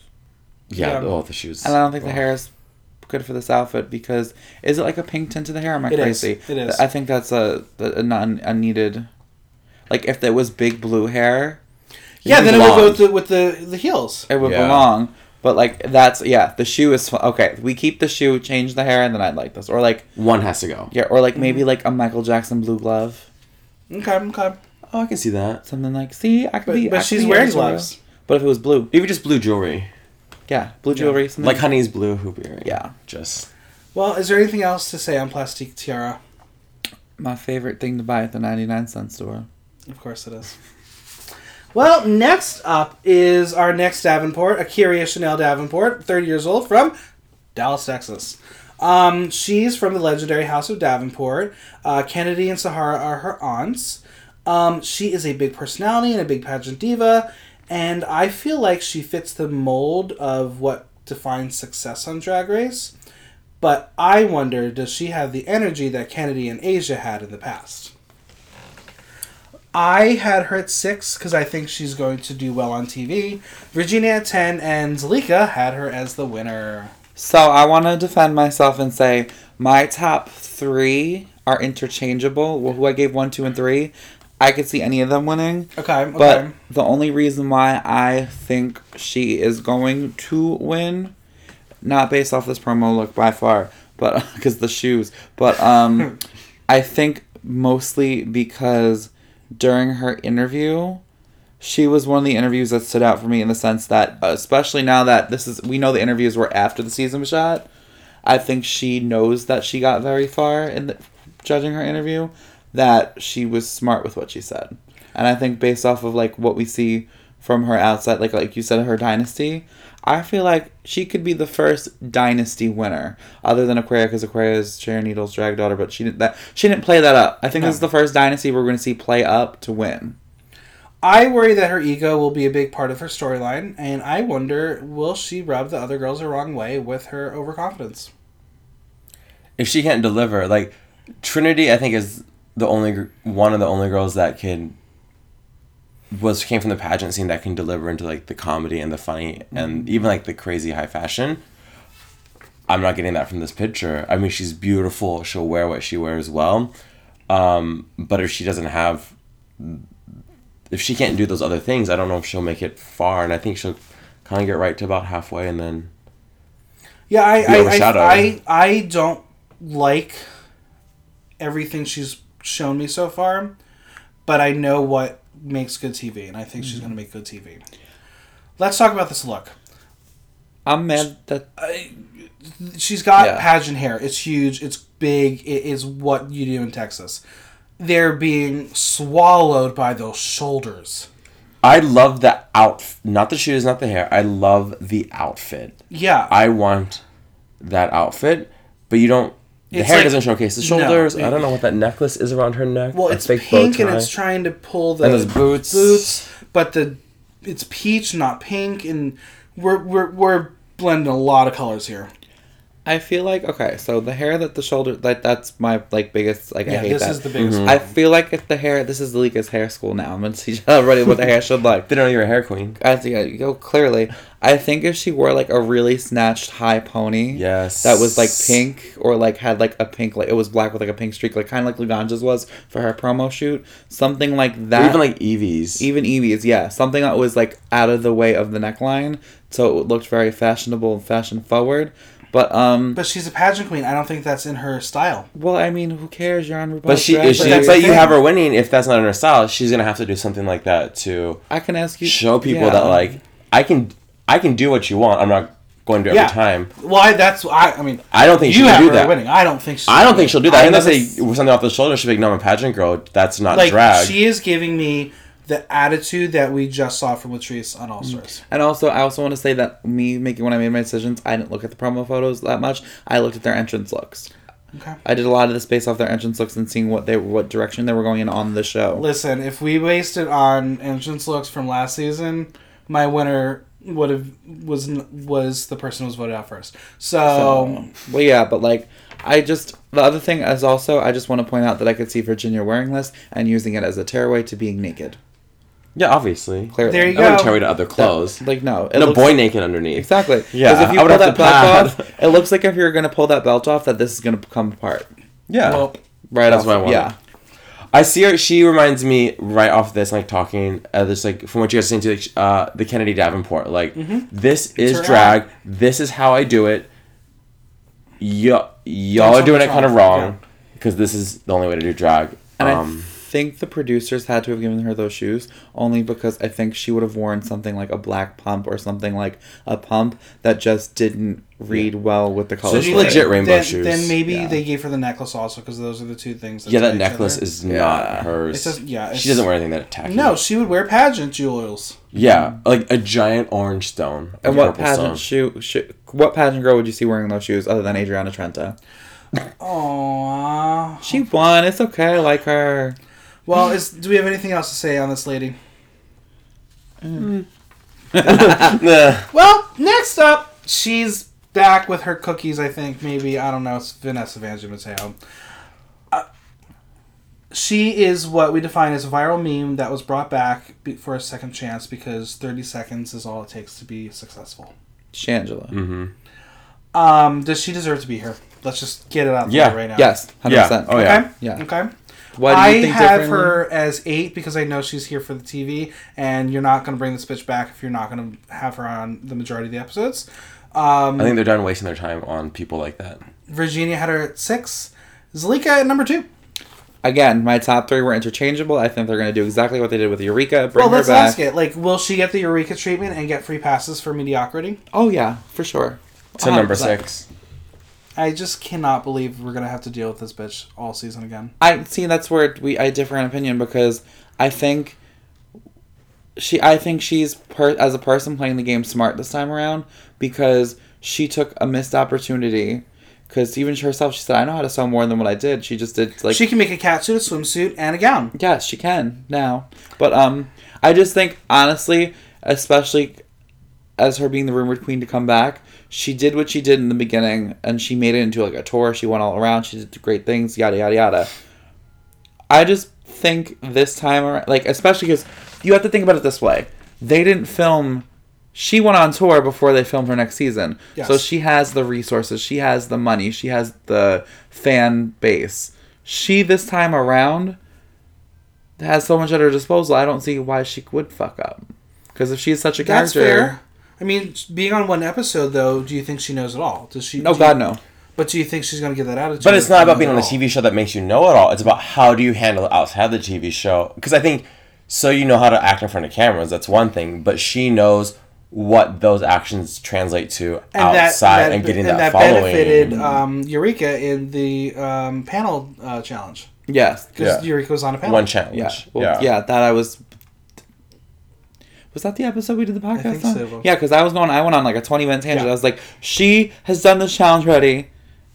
Yeah, oh, the shoes. And I don't think the hair is good for this outfit because is it like a pink tint to the hair? Am I crazy? It is. I think that's a not unneeded. Like if there was big blue hair. Yeah, then belonged. It would go with the heels. It would belong. But, like, that's... Yeah, the shoe is... Okay, we keep the shoe, change the hair, and then I'd like this. Or, like... One has to go. Yeah, or, like, maybe, like, a Michael Jackson blue glove. Okay. Oh, I can see that. Something like... See, I could be... But she's wearing gloves. But if it was blue... Even just blue jewelry. Yeah, blue jewelry. Something. Like Honey's blue hoop earring. Yeah. Just... Well, is there anything else to say on Plastique Tiara? My favorite thing to buy at the 99-cent store. Of course it is. Well, next up is our next Davenport, Aquaria Chanel Davenport, 30 years old, from Dallas, Texas. She's from the legendary House of Davenport. Kennedy and Sahara are her aunts. She is a big personality and a big pageant diva, and I feel like she fits the mold of what defines success on Drag Race. But I wonder, does she have the energy that Kennedy and Asia had in the past? I had her at 6 because I think she's going to do well on TV. Virginia at 10 and Zalika had her as the winner. So I want to defend myself and say my top 3 are interchangeable. Well, who I gave 1, 2, and 3, I could see any of them winning. Okay. But the only reason why I think she is going to win, not based off this promo look by far, but because the shoes, but I think mostly because during her interview, she was one of the interviews that stood out for me in the sense that, especially now that we know the interviews were after the season was shot, I think she knows that she got very far in judging her interview, that she was smart with what she said. And I think based off of, like, what we see from her outside, like you said, her dynasty, I feel like she could be the first dynasty winner, other than Aquaria, because Aquaria is Sharon Needles' drag daughter, but she didn't play that up. I think this is the first dynasty we're going to see play up to win. I worry that her ego will be a big part of her storyline, and I wonder, will she rub the other girls the wrong way with her overconfidence? If she can't deliver, like, Trinity, I think, is the only one of the only girls that can... came from the pageant scene that can deliver into, like, the comedy and the funny and even, like, the crazy high fashion. I'm not getting that from this picture. I mean, she's beautiful. She'll wear what she wears well. But if she doesn't have... If she can't do those other things, I don't know if she'll make it far. And I think she'll kind of get right to about halfway and then... Yeah, I don't like everything she's shown me so far. But I know what makes good TV, and I think she's going to make good TV. Let's talk about this look. I'm mad that... she's got pageant hair. It's huge. It's big. It is what you do in Texas. They're being swallowed by those shoulders. I love the outfit. Not the shoes, not the hair. I love the outfit. Yeah. I want that outfit, but you don't... The hair doesn't showcase the shoulders. No. I don't know what that necklace is around her neck. Well, it's pink and it's trying to pull the... And those boots. But it's peach, not pink. And we're blending a lot of colors here. I feel like... Okay, so the hair that the shoulder... That's my, like, biggest... Like, yeah, I hate that. Yeah, this is the biggest one. I feel like if the hair... This is Zalika's hair school now. I'm going to teach everybody what the hair should look. They don't know you're a hair queen. Clearly. I think if she wore, like, a really snatched high pony... Yes. That was, like, pink or, like, had, like, a pink... Like, it was black with, like, a pink streak. Like, kind of like Luganja's was for her promo shoot. Something like that. Or even, like, Yvie's. Even Yvie's, yeah. Something that was, like, out of the way of the neckline. So it looked very fashionable and fashion-forward. But she's a pageant queen. I don't think that's in her style. Well, I mean, who cares? You're on RuPaul's But you have her winning. If that's not in her style, she's gonna have to do something like that to. I can ask you. Show people that, like, I can do what you want. I'm not going to every time. Well, I don't think she'll do that. Winning. I don't think she'll do that. I think that's something off the shoulder. She'll be like, no, I'm a pageant girl. That's not drag. She is giving me the attitude that we just saw from Latrice on All-Stars. And also, I also want to say that when I made my decisions, I didn't look at the promo photos that much. I looked at their entrance looks. Okay. I did a lot of this based off their entrance looks and seeing what direction they were going in on the show. Listen, if we based it on entrance looks from last season, my winner was the person who was voted out first. So well, yeah, but like the other thing is also I just want to point out that I could see Virginia wearing this and using it as a tearaway to being naked. Yeah, obviously. Clearly. There you go. I wouldn't tear away to other clothes. No. And a boy naked underneath. Exactly. Yeah. Because if you pull that belt off, it looks like if you're going to pull that belt off, that this is going to come apart. Yeah. Well, right off. That's what I wanted. Yeah. I see her. She reminds me right off this, like talking, this like from what you guys saying to the Kennedy Davenport. Like this is drag. Eye. This is how I do it. Y'all are doing it kind of wrong because this is the only way to do drag. And I think the producers had to have given her those shoes only because I think she would have worn something like a black pump or something like a pump that just didn't read well with the colors. So she legit rainbow shoes. Then maybe they gave her the necklace also because those are the two things. Yeah, that necklace is not hers. It's just, she doesn't wear anything that attacks. No, she would wear pageant jewels. Yeah, like a giant orange stone. And what pageant what pageant girl would you see wearing those shoes other than Adriana Trenta? Oh, she won. It's okay. I like her. Well, do we have anything else to say on this lady? Well, next up, she's back with her cookies, I think. Maybe, I don't know. It's Vanessa Vanjie Mateo. She is what we define as a viral meme that was brought back for a second chance because 30 seconds is all it takes to be successful. Shangela. Mm-hmm. Does she deserve to be here? Let's just get it out there right now. Yes, 100%. Yeah. Oh, yeah. Okay? Yeah. Okay. Why do you think I have her as 8 because I know she's here for the TV, and you're not going to bring this bitch back if you're not going to have her on the majority of the episodes. I think they're done wasting their time on people like that. Virginia had her at 6. Zalika at number 2. Again, my top 3 were interchangeable. I think they're going to do exactly what they did with Eureka. Let's ask it. Like, will she get the Eureka treatment and get free passes for mediocrity? Oh, yeah, for sure. To number 6. I just cannot believe we're going to have to deal with this bitch all season again. See, that's where I differ in opinion because I think she's as a person playing the game smart this time around because she took a missed opportunity because even herself, she said, I know how to sew more than what I did. She just did like... She can make a catsuit, a swimsuit, and a gown. Yes, she can now. But I just think, honestly, especially as her being the rumored queen to come back, she did what she did in the beginning, and she made it into, like, a tour. She went all around. She did great things, yada, yada, yada. I just think this time around, like, especially because you have to think about it this way. They didn't film... She went on tour before they filmed her next season. Yes. So she has the resources. She has the money. She has the fan base. She, this time around, has so much at her disposal. I don't see why she would fuck up. Because if she's such a character... That's fair. I mean, being on one episode, though, do you think she knows it all? Does she? No, God, no. But do you think she's going to get that attitude? But it's not about being on a TV show that makes you know it all. It's about how do you handle it outside the TV show. Because I think, so you know how to act in front of cameras, that's one thing. But she knows what those actions translate to outside and getting that following. And that benefited Eureka in the panel challenge. Yes. Because Eureka was on a panel. One challenge. Yeah, Was that the episode we did the podcast on? I think so. Well. Yeah, because I went on like a 20-minute tangent. Yeah. I was like, she has done this challenge already.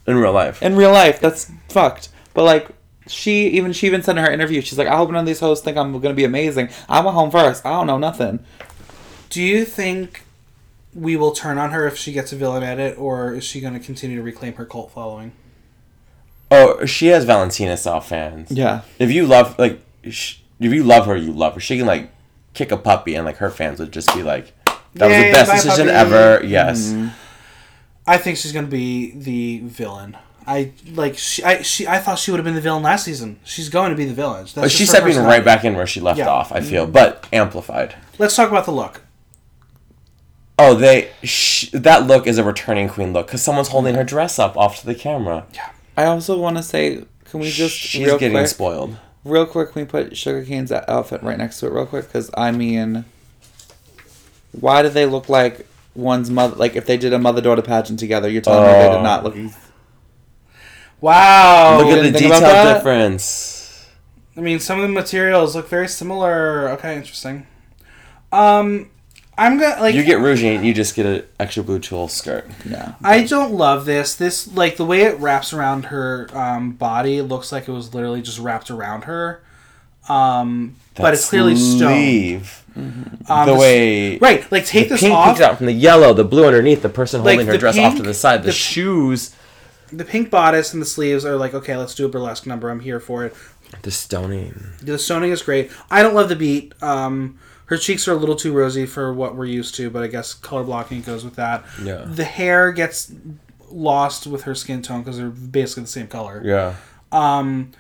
In real life. That's fucked. But like, she even said in her interview, she's like, I hope none of these hosts think I'm going to be amazing. I went home first. I don't know nothing. Do you think we will turn on her if she gets a villain edit, or is she going to continue to reclaim her cult following? Oh, she has Valentina style fans. Yeah. If you love her, you love her. She can like, kick a puppy and like her fans would just be like, that was the best decision ever. Yes. Mm-hmm. I think she's gonna be the villain. I thought she would have been the villain last season. She's going to be the villain. But she's stepping right back in where she left off, I feel, but amplified. Let's talk about the look. Oh, that look is a returning queen look because someone's holding her dress up off to the camera. Yeah. I also want to say, can we just she's real getting quick, spoiled. Real quick, can we put Shuga Cain's outfit right next to it real quick? Because, I mean, why do they look like one's mother? Like, if they did a mother-daughter pageant together, you're telling me they did not look... Wow! Look at the detail difference. I mean, some of the materials look very similar. Okay, interesting. I'm gonna, like... You get Rouge and you just get an extra blue tulle skirt. Yeah. I don't love this. This, like, the way it wraps around her body looks like it was literally just wrapped around her. But it's clearly stoned. Mm-hmm. Right, like take this pink off. Pink peeks out from the yellow, the blue underneath, the person holding her dress pink, off to the side, the shoes. The pink bodice and the sleeves are like, okay, let's do a burlesque number. I'm here for it. The stoning. The stoning is great. I don't love the beat. Her cheeks are a little too rosy for what we're used to, but I guess color blocking goes with that. Yeah. The hair gets lost with her skin tone because they're basically the same color. Yeah. I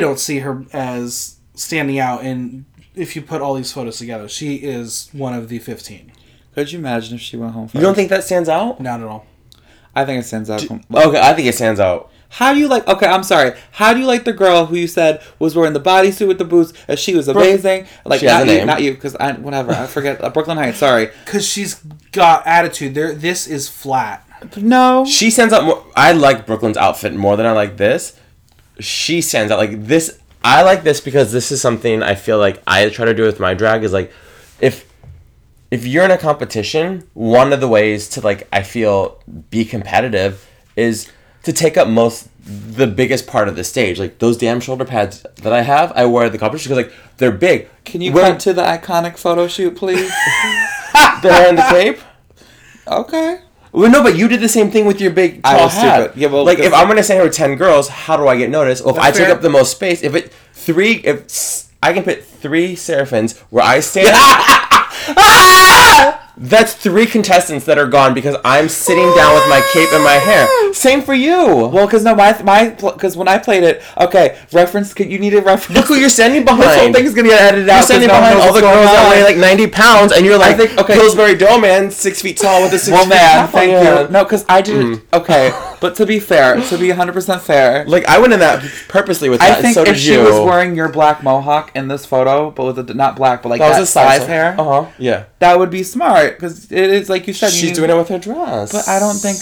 don't see her as standing out in, if you put all these photos together. She is one of the 15. Could you imagine if she went home first? You don't think that stands out? Not at all. I think it stands out. Okay, I think it stands out. How do you like... Okay, I'm sorry. How do you like the girl who you said was wearing the bodysuit with the boots and she was amazing? Like, she has a name. Not you, because I... Whatever, I forget. Brooklyn Heights, sorry. Because she's got attitude. This is flat. No. She stands out more... I like Brooklyn's outfit more than I like this. She stands out. Like, this... I like this because this is something I feel like I try to do with my drag is, like, if you're in a competition, one of the ways to, like, I feel be competitive is... to take up the biggest part of the stage. Like, those damn shoulder pads that I have, I wear at the competition because, like, they're big. Can you cut to the iconic photo shoot, please? They're in the tape? Okay. Well, no, but you did the same thing with your big tall hat. Stupid. Yeah, well, like, if I'm going to send her 10 girls, how do I get noticed? Well, if I take up the most space, if I can put 3 serafins where I stand... That's 3 contestants that are gone because I'm sitting down with my cape and my hair. Same for you. Well, because no, because when I played it, okay, reference. You need a reference. Look who you're standing behind. This whole thing's gonna get edited out. You're standing behind all the girls that weigh like 90 pounds, and you're like, Pillsbury Doughman, 6 feet tall with a 6 feet. Well, man, thank you. No, because I didn't. Okay, but to be fair, to be 100% fair, like I went in that purposely with that. I think so if she was wearing your black mohawk in this photo, but with not black, but like that was a size hair. Yeah, that would be smart. Because it is like you said, she's doing it with her dress. But I don't think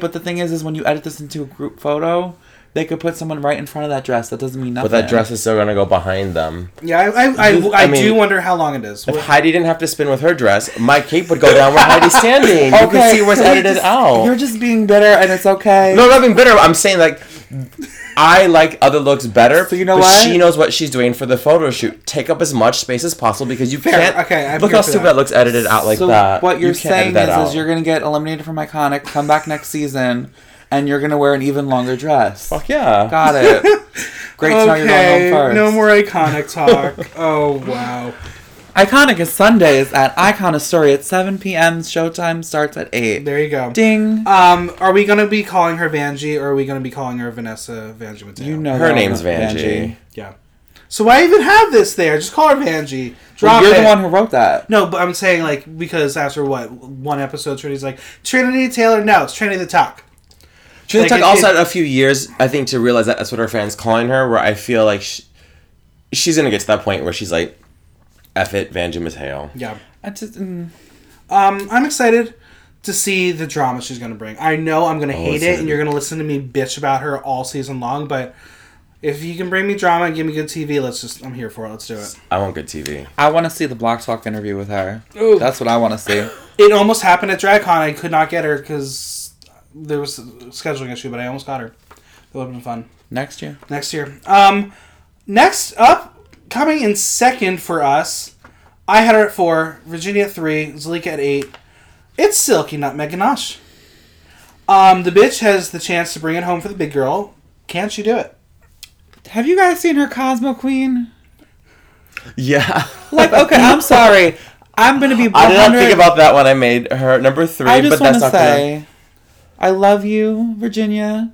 But the thing is when you edit this into a group photo, they could put someone right in front of that dress. That doesn't mean nothing. But that dress is still gonna go behind them. Yeah, I mean, do wonder how long it is. If Heidi didn't have to spin with her dress, my cape would go down where Heidi's standing. Okay, you can see what's edited out. You're just being bitter, and it's okay. No, I'm not being bitter. I'm saying like. I like other looks better. So you know what? She knows what she's doing for the photo shoot. Take up as much space as possible because you can't. Okay, look how stupid that looks edited out like that. So what you're saying is you're gonna get eliminated from Iconic. Come back next season, and you're gonna wear an even longer dress. Fuck yeah! Got it. Great. Okay, you're going home first. No more Iconic talk. Oh wow. Iconic is Sundays at Iconastory at 7 p.m. Showtime starts at 8. There you go. Ding. Are we going to be calling her Vanjie or are we going to be calling her Vanessa Vanjie Mateo? You know her name's Vanjie. Yeah. So why even have this there? Just call her Vanjie. Drop You're the one who wrote that. No, but I'm saying like because after one episode, Trinity's like, Trinity Taylor? No, it's Trinity the Tuck. Trinity the Tuck also had a few years, I think, to realize that that's what her fans calling her, where I feel like she's going to get to that point where she's like, F it, Vanjie Mateo. Yeah. I'm excited to see the drama she's going to bring. I know I'm going to hate it, and you're going to listen to me bitch about her all season long, but if you can bring me drama and give me good TV, I'm here for it. Let's do it. I want good TV. I want to see the Block Talk interview with her. Ooh. That's what I want to see. It almost happened at DragCon. I could not get her because there was a scheduling issue, but I almost got her. It would have been fun. Next year. Next up, coming in second for us, I had her at 4, Virginia at 3, Zalika at 8. It's Silky Nutmeg Ganache. The bitch has the chance to bring it home for the big girl. Can she do it? Have you guys seen her Cosmo Queen? Yeah. Like, okay, I'm sorry. I'm going to be... I did not think about that when I made her number 3, but that's not fair. I love you, Virginia.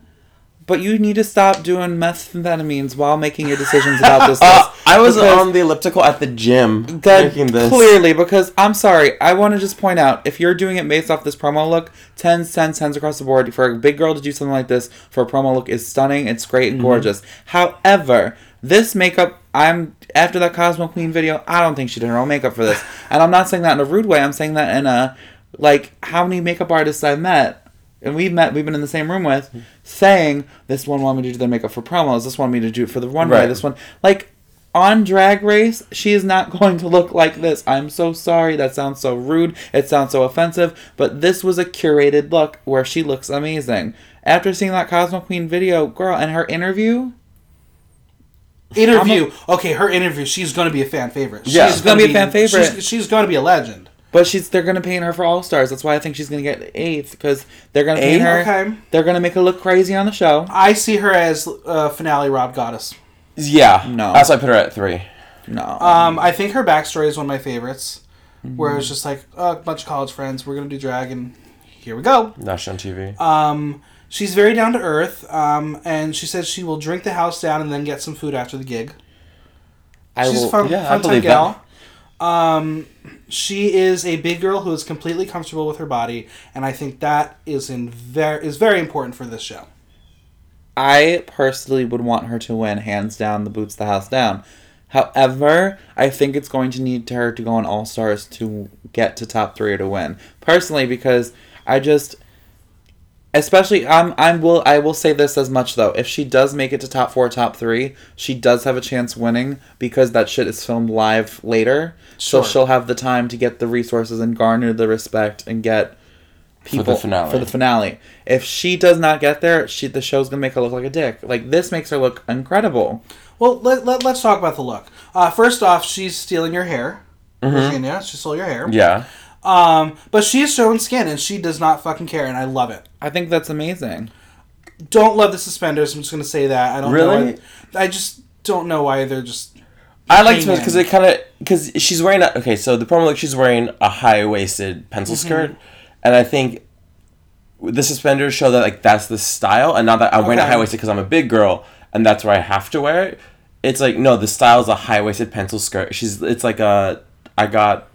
But you need to stop doing methamphetamines while making your decisions about this list. I was on the elliptical at the gym making this. Clearly, because I'm sorry. I want to just point out, if you're doing it based off this promo look, 10s across the board. For a big girl to do something like this for a promo look is stunning. It's great and gorgeous. However, this makeup, after that Cosmo Queen video, I don't think she did her own makeup for this. And I'm not saying that in a rude way. I'm saying that in a, like, how many makeup artists I met. And we've been in the same room with, saying, this one wanted me to do their makeup for promos, this wanted me to do it for the runway, this one. Like, on Drag Race, she is not going to look like this. I'm so sorry, that sounds so rude, it sounds so offensive, but this was a curated look where she looks amazing. After seeing that Cosmo Queen video, girl, and her interview, Interview. Okay, her interview. She's going to be a fan favorite. Yeah. She's going to be a fan favorite. She's going to be a legend. But they're going to paint her for All-Stars. That's why I think she's going to get 8th. Because they're going to paint her. Okay. They're going to make her look crazy on the show. I see her as finale Rob Goddess. Yeah. No. That's why I put her at 3. No. I think her backstory is one of my favorites. Mm-hmm. Where it was just like, a bunch of college friends. We're going to do drag and here we go. National TV. She's very down to earth, and she says she will drink the house down and then get some food after the gig. She's a fun gal. She is a big girl who is completely comfortable with her body, and I think that is very important for this show. I personally would want her to win, hands down, the boots the house down. However, I think it's going to need her to go on All-Stars to get to top 3 or to win. Personally, because I just... Especially, I will say this as much, though. If she does make it to top 4, top 3, she does have a chance winning because that shit is filmed live later. Sure. So she'll have the time to get the resources and garner the respect and get people for the finale. If she does not get there, the show's going to make her look like a dick. Like, this makes her look incredible. Well, let's talk about the look. First off, she's stealing your hair. Mm-hmm. Virginia, she stole your hair. Yeah. But she is showing skin, and she does not fucking care, and I love it. I think that's amazing. Don't love the suspenders, I'm just going to say that. I just don't know why they're just... I like it because it kind of... Because she's wearing... Okay, so the promo look, she's wearing a high-waisted pencil skirt, and I think the suspenders show that, like, that's the style, and not that I'm wearing a high-waisted because I'm a big girl, and that's where I have to wear it. It's like, no, the style's a high-waisted pencil skirt. It's like a... I got...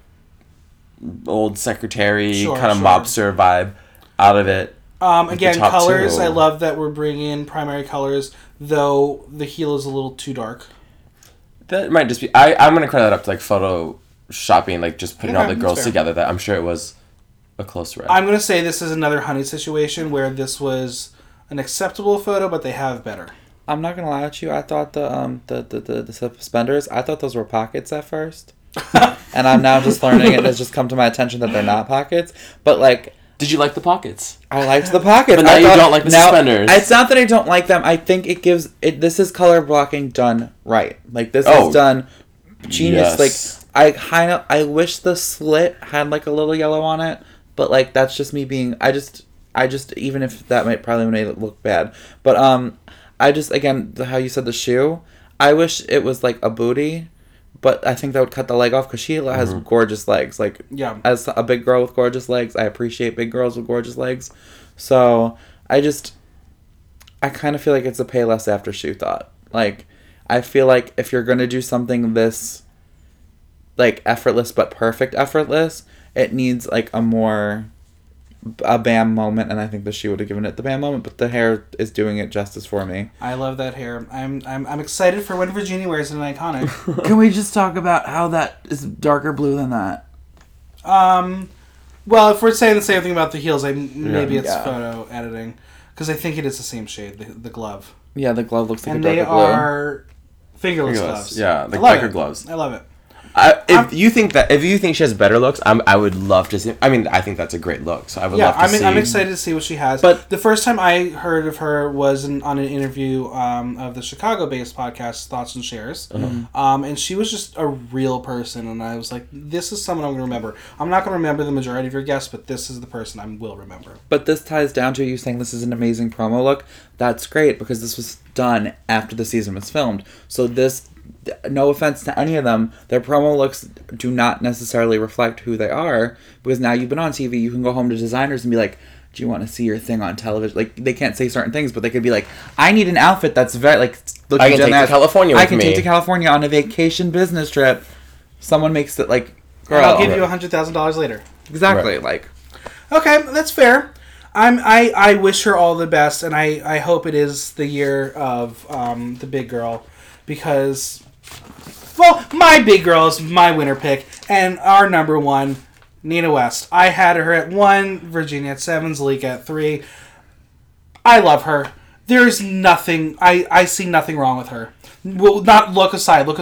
old secretary mobster vibe out of it. Again, colors. I love that we're bringing in primary colors, though the heel is a little too dark. That might just be... I'm going to credit that up to photo shopping, just putting all the girls together. That I'm sure it was a close read. I'm going to say this is another Honey situation where this was an acceptable photo, but they have better. I'm not going to lie to you. I thought the suspenders, I thought those were pockets at first. And I'm now just learning it has just come to my attention that they're not pockets. But did you like the pockets? I liked the pockets. But now you don't like the suspenders. It's not that I don't like them. I think it gives it. This is color blocking done right. This is done genius. Yes. I wish the slit had a little yellow on it. But that's just me being. I just even if that might probably make it look bad. But I just again how you said the shoe. I wish it was a booty. But I think that would cut the leg off because she has gorgeous legs. As a big girl with gorgeous legs, I appreciate big girls with gorgeous legs. So I kind of feel it's a pay less after shoe thought. I feel if you're going to do something this, effortless but perfect effortless, it needs a bam moment, and I think that she would have given it the bam moment, but the hair is doing it justice for me. I love that hair. I'm excited for when Virginia wears it in Iconic. Can we just talk about how that is darker blue than that? Well, if we're saying the same thing about the heels, maybe it's photo editing, because I think it is the same shade, the glove. Yeah, the glove looks like and a darker blue. And they are fingerless gloves. Yeah, biker gloves. I love it. If you think she has better looks, I would love to see. I mean, I think that's a great look, so I would love to see. Yeah, I'm excited to see what she has. But the first time I heard of her was on an interview of the Chicago-based podcast Thoughts and Shares, and she was just a real person, and I was like, this is someone I'm going to remember. I'm not going to remember the majority of your guests, but this is the person I will remember. But this ties down to you saying this is an amazing promo look. That's great, because this was done after the season was filmed, so this... No offense to any of them, their promo looks do not necessarily reflect who they are, because now you've been on TV, you can go home to designers and be like, do you want to see your thing on television? They can't say certain things, but they could be like, I need an outfit that's very, I can take to California with me. I can take to California on a vacation business trip. Someone makes it girl. I'll give you $100,000 later. Exactly, Okay, that's fair. I wish her all the best, and I hope it is the year of the big girl. Because, my big girl is my winner pick, and our number one, Nina West. I had her at 1, Virginia at 7, Zalika at 3. I love her. There's nothing, I see nothing wrong with her. Well, not look aside. You're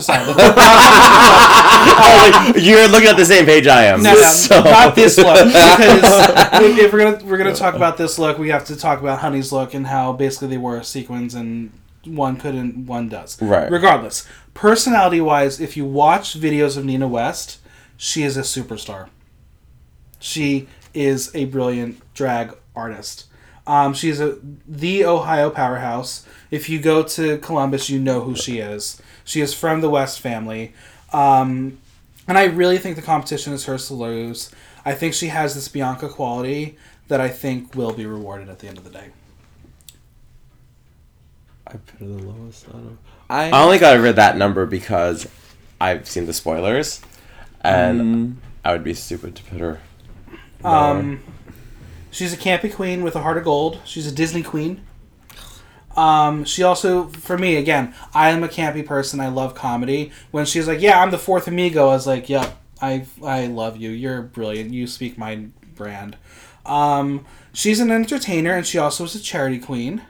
looking at the same page I am. No, not this look. Because if we're gonna talk about this look, we have to talk about Honey's look and how basically they wore sequins and one could and one does. Right. Regardless, personality-wise, if you watch videos of Nina West, she is a superstar. She is a brilliant drag artist. She's the Ohio powerhouse. If you go to Columbus, you know who she is. She is from the West family. And I really think the competition is hers to lose. I think she has this Bianca quality that I think will be rewarded at the end of the day. I put her the lowest out of... I only got rid of that number because I've seen the spoilers. And I would be stupid to put her lower. She's a campy queen with a heart of gold. She's a Disney queen. She also, for me, again, I am a campy person. I love comedy. When she's like, yeah, I'm the fourth amigo, I was like, yep, I love you. You're brilliant. You speak my brand. She's an entertainer, and she also is a charity queen.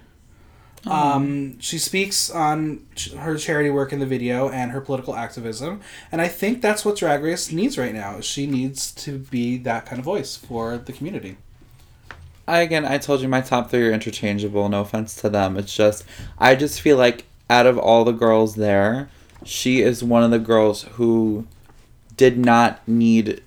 She speaks on her charity work in the video and her political activism. And I think that's what Drag Race needs right now. She needs to be that kind of voice for the community. I told you my top three are interchangeable. No offense to them. It's just, I just feel like out of all the girls there, she is one of the girls who did not need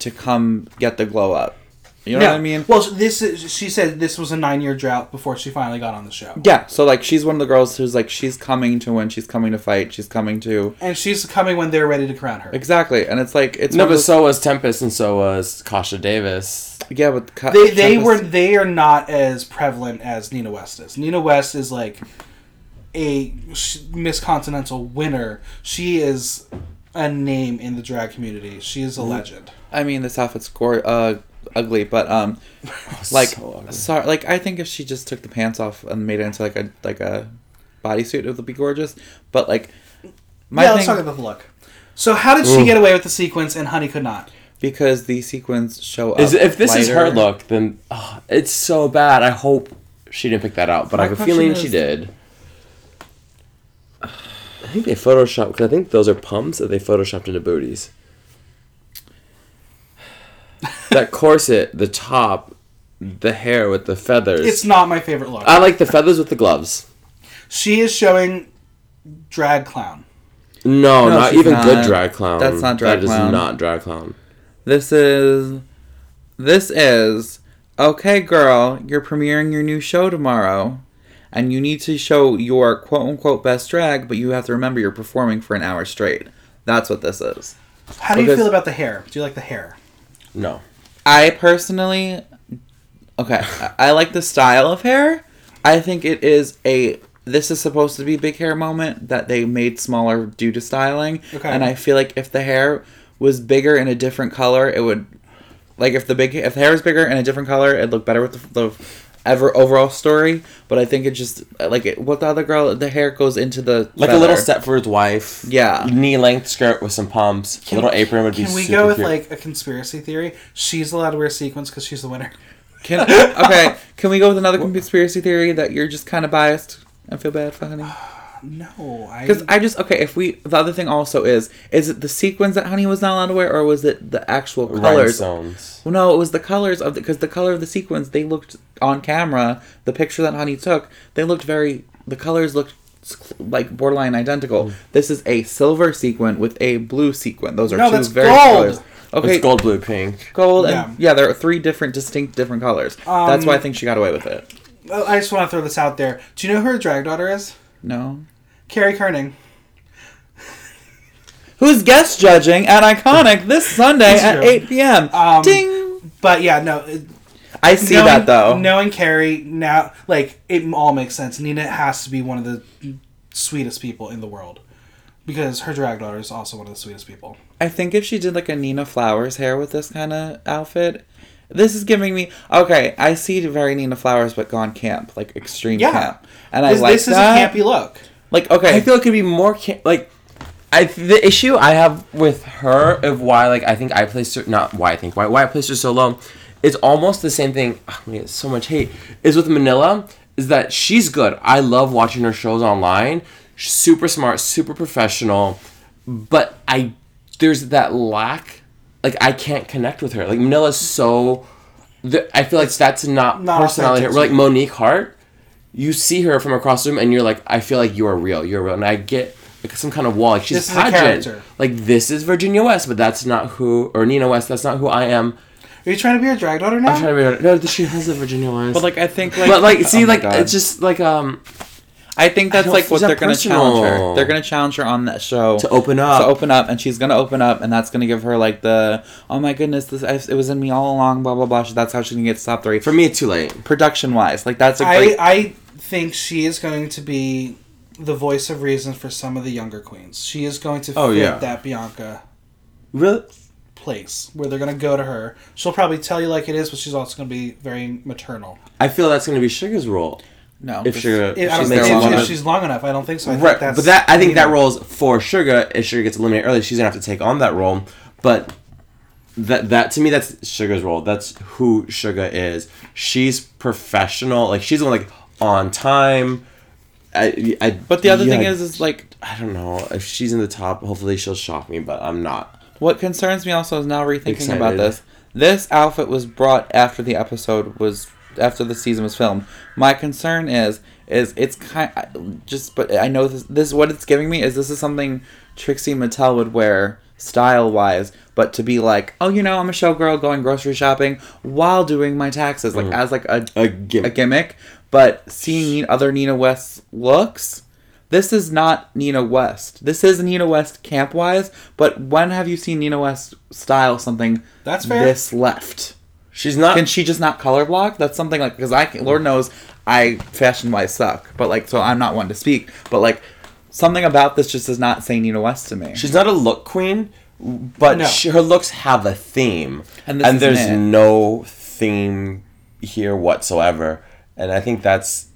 to come get the glow up. You know what I mean? Well, she said this was a 9-year drought before she finally got on the show. Yeah, so like she's one of the girls who's like, she's coming to win, she's coming to fight, she's coming to... And she's coming when they're ready to crown her. Exactly, and it's like... it's no, but so was Tempest and so was Kasha Davis. Yeah, but they are not as prevalent as Nina West is. Nina West is like a Miss Continental winner. She is a name in the drag community. She is a legend. I mean, this outfit's ugly, but like, so ugly. Sorry, like I think if she just took the pants off and made it into like a bodysuit, it would be gorgeous. But like, let's talk about the look. So, how did she get away with the sequins and Honey could not? Because the sequins show up. If this is her look, then it's so bad. I hope she didn't pick that out, but I have a feeling she did. I think they photoshopped, because I think those are pumps that they photoshopped into booties. That corset, the top, the hair with the feathers. It's not my favorite look. I like the feathers with the gloves. She is showing drag clown. No, not even good drag clown. That's not drag clown. That is not drag clown. This is, okay, girl, you're premiering your new show tomorrow, and you need to show your quote-unquote best drag, but you have to remember you're performing for an hour straight. That's what this is. How do you feel about the hair? Do you like the hair? No. I personally... okay, I like the style of hair. I think it is a... this is supposed to be big hair moment that they made smaller due to styling. Okay. And I feel like if the hair was bigger in a different color, it would... like, if the hair was bigger in a different color, it'd look better with the overall story. But I think it just... like, with the other girl, the hair goes into the... like feather. A little Stepford's wife. Yeah. Knee-length skirt with some pumps. A little apron would be super cute. Can we go with, like, a conspiracy theory? She's allowed to wear sequins because she's the winner. Can we go with another conspiracy theory that you're just kind of biased... I feel bad for Honey. No, because I just the other thing also is it the sequins that Honey was not allowed to wear, or was it the actual colors? Rhinestones. Well, no, it was the colors of because the color of the sequins, they looked on camera. The picture that Honey took, they looked the colors looked like borderline identical. This is a silver sequin with a blue sequin. Those are two very gold. Colors. Okay, it's gold, blue, pink, gold, and there are three distinct colors. That's why I think she got away with it. I just want to throw this out there. Do you know who her drag daughter is? No. Carrie Kerning. Who's guest judging at Iconic this Sunday at 8 p.m. Ding! But yeah, no. I see that, though. Knowing Carrie now, like, it all makes sense. Nina has to be one of the sweetest people in the world. Because her drag daughter is also one of the sweetest people. I think if she did, like, a Nina Flowers hair with this kind of outfit... this is giving me... okay, I see very Nina Flowers, but gone camp. Like, extreme camp. And I like that. This is a campy look. Like, okay. I feel it could be more camp... like, the issue I have with her of why, like, I think I placed her... not why I think. Why I placed her so low. It's almost the same thing... oh, I get so much hate. Is with Manila. Is that she's good. I love watching her shows online. She's super smart. Super professional. But there's that lack... like, I can't connect with her. Like, Manila's so... I feel like that's not personality. We're like Monique Hart. you see her from across the room and you're like, I feel like you are real. You're real. And I get like some kind of wall. Like, she's a pageant. Like, this is Virginia West, but that's not who, or Nina West, that's not who I am. Are you trying to be her drag daughter now? I'm trying to be her drag daughter. No, she has a Virginia West. But, like, I think, like... But, like, see, oh like, it's just, like, I think that's, like, what they're going to challenge her. They're going to challenge her on that show. To open up. To open up, and she's going to open up, and that's going to give her, like, the, oh, my goodness, it was in me all along, blah, blah, blah. That's how she's going to get to top three. For me, it's too late. Production-wise. Like, that's a great... I think she is going to be the voice of reason for some of the younger queens. She is going to fit that Bianca place where they're going to go to her. She'll probably tell you like it is, but she's also going to be very maternal. I feel that's going to be Suga's role. No, if Shuga, if she's long enough, I don't think so. Right, but I think that role's for Shuga. If Shuga gets eliminated early, she's gonna have to take on that role. But that to me, that's Suga's role. That's who Shuga is. She's professional. Like she's the one, like on time. But the other thing is like I don't know if she's in the top. Hopefully, she'll shock me. But I'm not. What concerns me also is now rethinking about this. This outfit was brought after the episode was. After the season was filmed, my concern is it's kind of just. But I know this what it's giving me is this is something Trixie Mattel would wear style wise, but to be like, oh, you know, I'm a showgirl going grocery shopping while doing my taxes, like as like a gimmick. But seeing other Nina West looks, this is not Nina West. This is Nina West camp wise. But when have you seen Nina West style something that's fair. This left? She's not. Can she just not color block? That's something like because Lord knows, I fashion wise suck, but like so I'm not one to speak. But like, something about this just does not say Nina West to me. She's not a look queen, but her looks have a theme, and there's no theme here whatsoever. And I think that's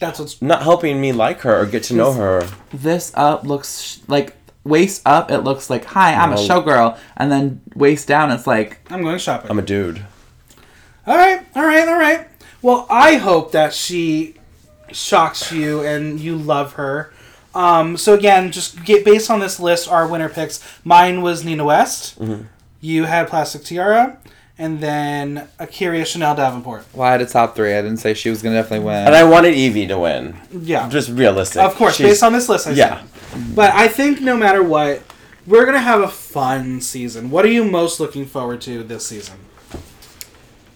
what's not helping me like her or get to know her. This up looks like. Waist up, it looks like hi, I'm a showgirl, and then waist down, it's like I'm going shopping. I'm a dude. All right. Well, I hope that she shocks you and you love her. So again, just get based on this list, our winner picks. Mine was Nina West. Mm-hmm. You had Plastique Tiara. And then Aquaria, Chanel Davenport. Well, I had a top three. I didn't say she was going to definitely win. And I wanted Yvie to win. Yeah. Just realistic. Of course, based on this list, I said. But I think no matter what, we're going to have a fun season. What are you most looking forward to this season?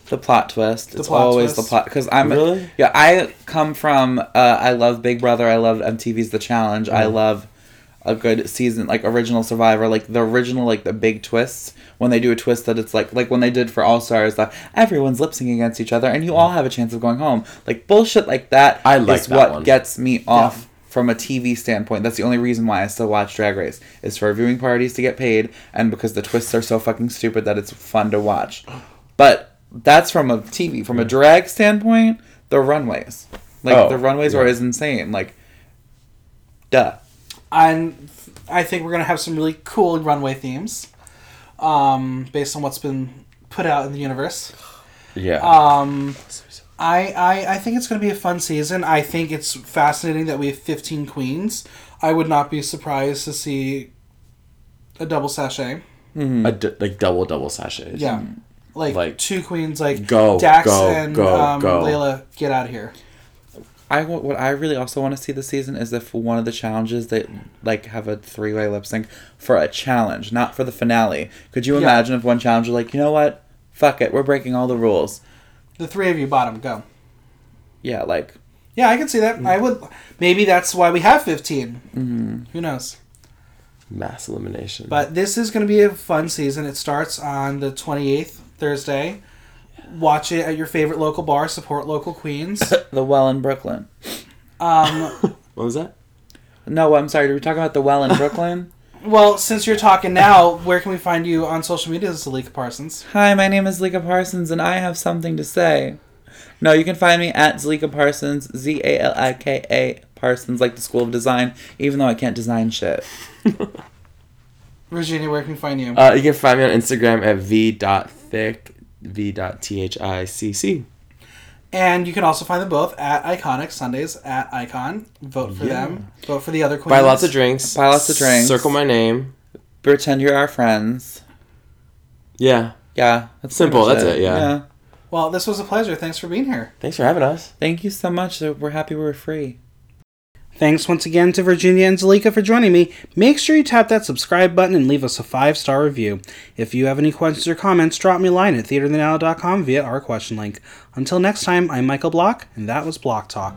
The plot twist. Because I'm really? Yeah, I come from... I love Big Brother. I love MTV's The Challenge. Mm-hmm. I love a good season, like original Survivor, like the original, like the big twists. When they do a twist that it's like when they did for All-Stars, everyone's lip syncing against each other and you all have a chance of going home. Like bullshit like that is what gets me off from a TV standpoint. That's the only reason why I still watch Drag Race is for viewing parties to get paid and because the twists are so fucking stupid that it's fun to watch. But that's from a TV, from a drag standpoint, the runways. Like the runways were is insane. Like, duh. And I think we're going to have some really cool runway themes based on what's been put out in the universe. Yeah. I think it's going to be a fun season. I think it's fascinating that we have 15 queens. I would not be surprised to see a double sachet. Mm-hmm. Double sachets. Yeah. Like two queens like Dax and Layla get out of here. What I really also want to see this season is if one of the challenges they like have a three-way lip sync for a challenge, not for the finale. Could you imagine if one challenge was like, you know what? Fuck it. We're breaking all the rules. The three of you bottom go. Yeah, like... Yeah, I can see that. I would... Maybe that's why we have 15. Mm-hmm. Who knows? Mass elimination. But this is going to be a fun season. It starts on the 28th, Thursday. Watch it at your favorite local bar. Support local queens. The Well in Brooklyn. What was that? No, I'm sorry. Did we talk about the Well in Brooklyn? Well, since you're talking now, where can we find you on social media? This is Zalika Parsons. Hi, my name is Zalika Parsons, and I have something to say. No, you can find me at Zalika Parsons, Z-A-L-I-K-A Parsons, like the School of Design, even though I can't design shit. Virginia, where can we find you? You can find me on Instagram at v.thick. v.thicc. And you can also find them both at Iconic Sundays at Icon. Vote for them. Vote for the other queens. Buy lots of drinks. Circle my name. Pretend you're our friends. Yeah. Yeah. That's simple. That's it. Yeah. Well, this was a pleasure. Thanks for being here. Thanks for having us. Thank you so much. We're happy we were free. Thanks once again to Virginia and Zalika for joining me. Make sure you tap that subscribe button and leave us a 5-star review. If you have any questions or comments, drop me a line at theaterthenow.com via our question link. Until next time, I'm Michael Block, and that was Block Talk.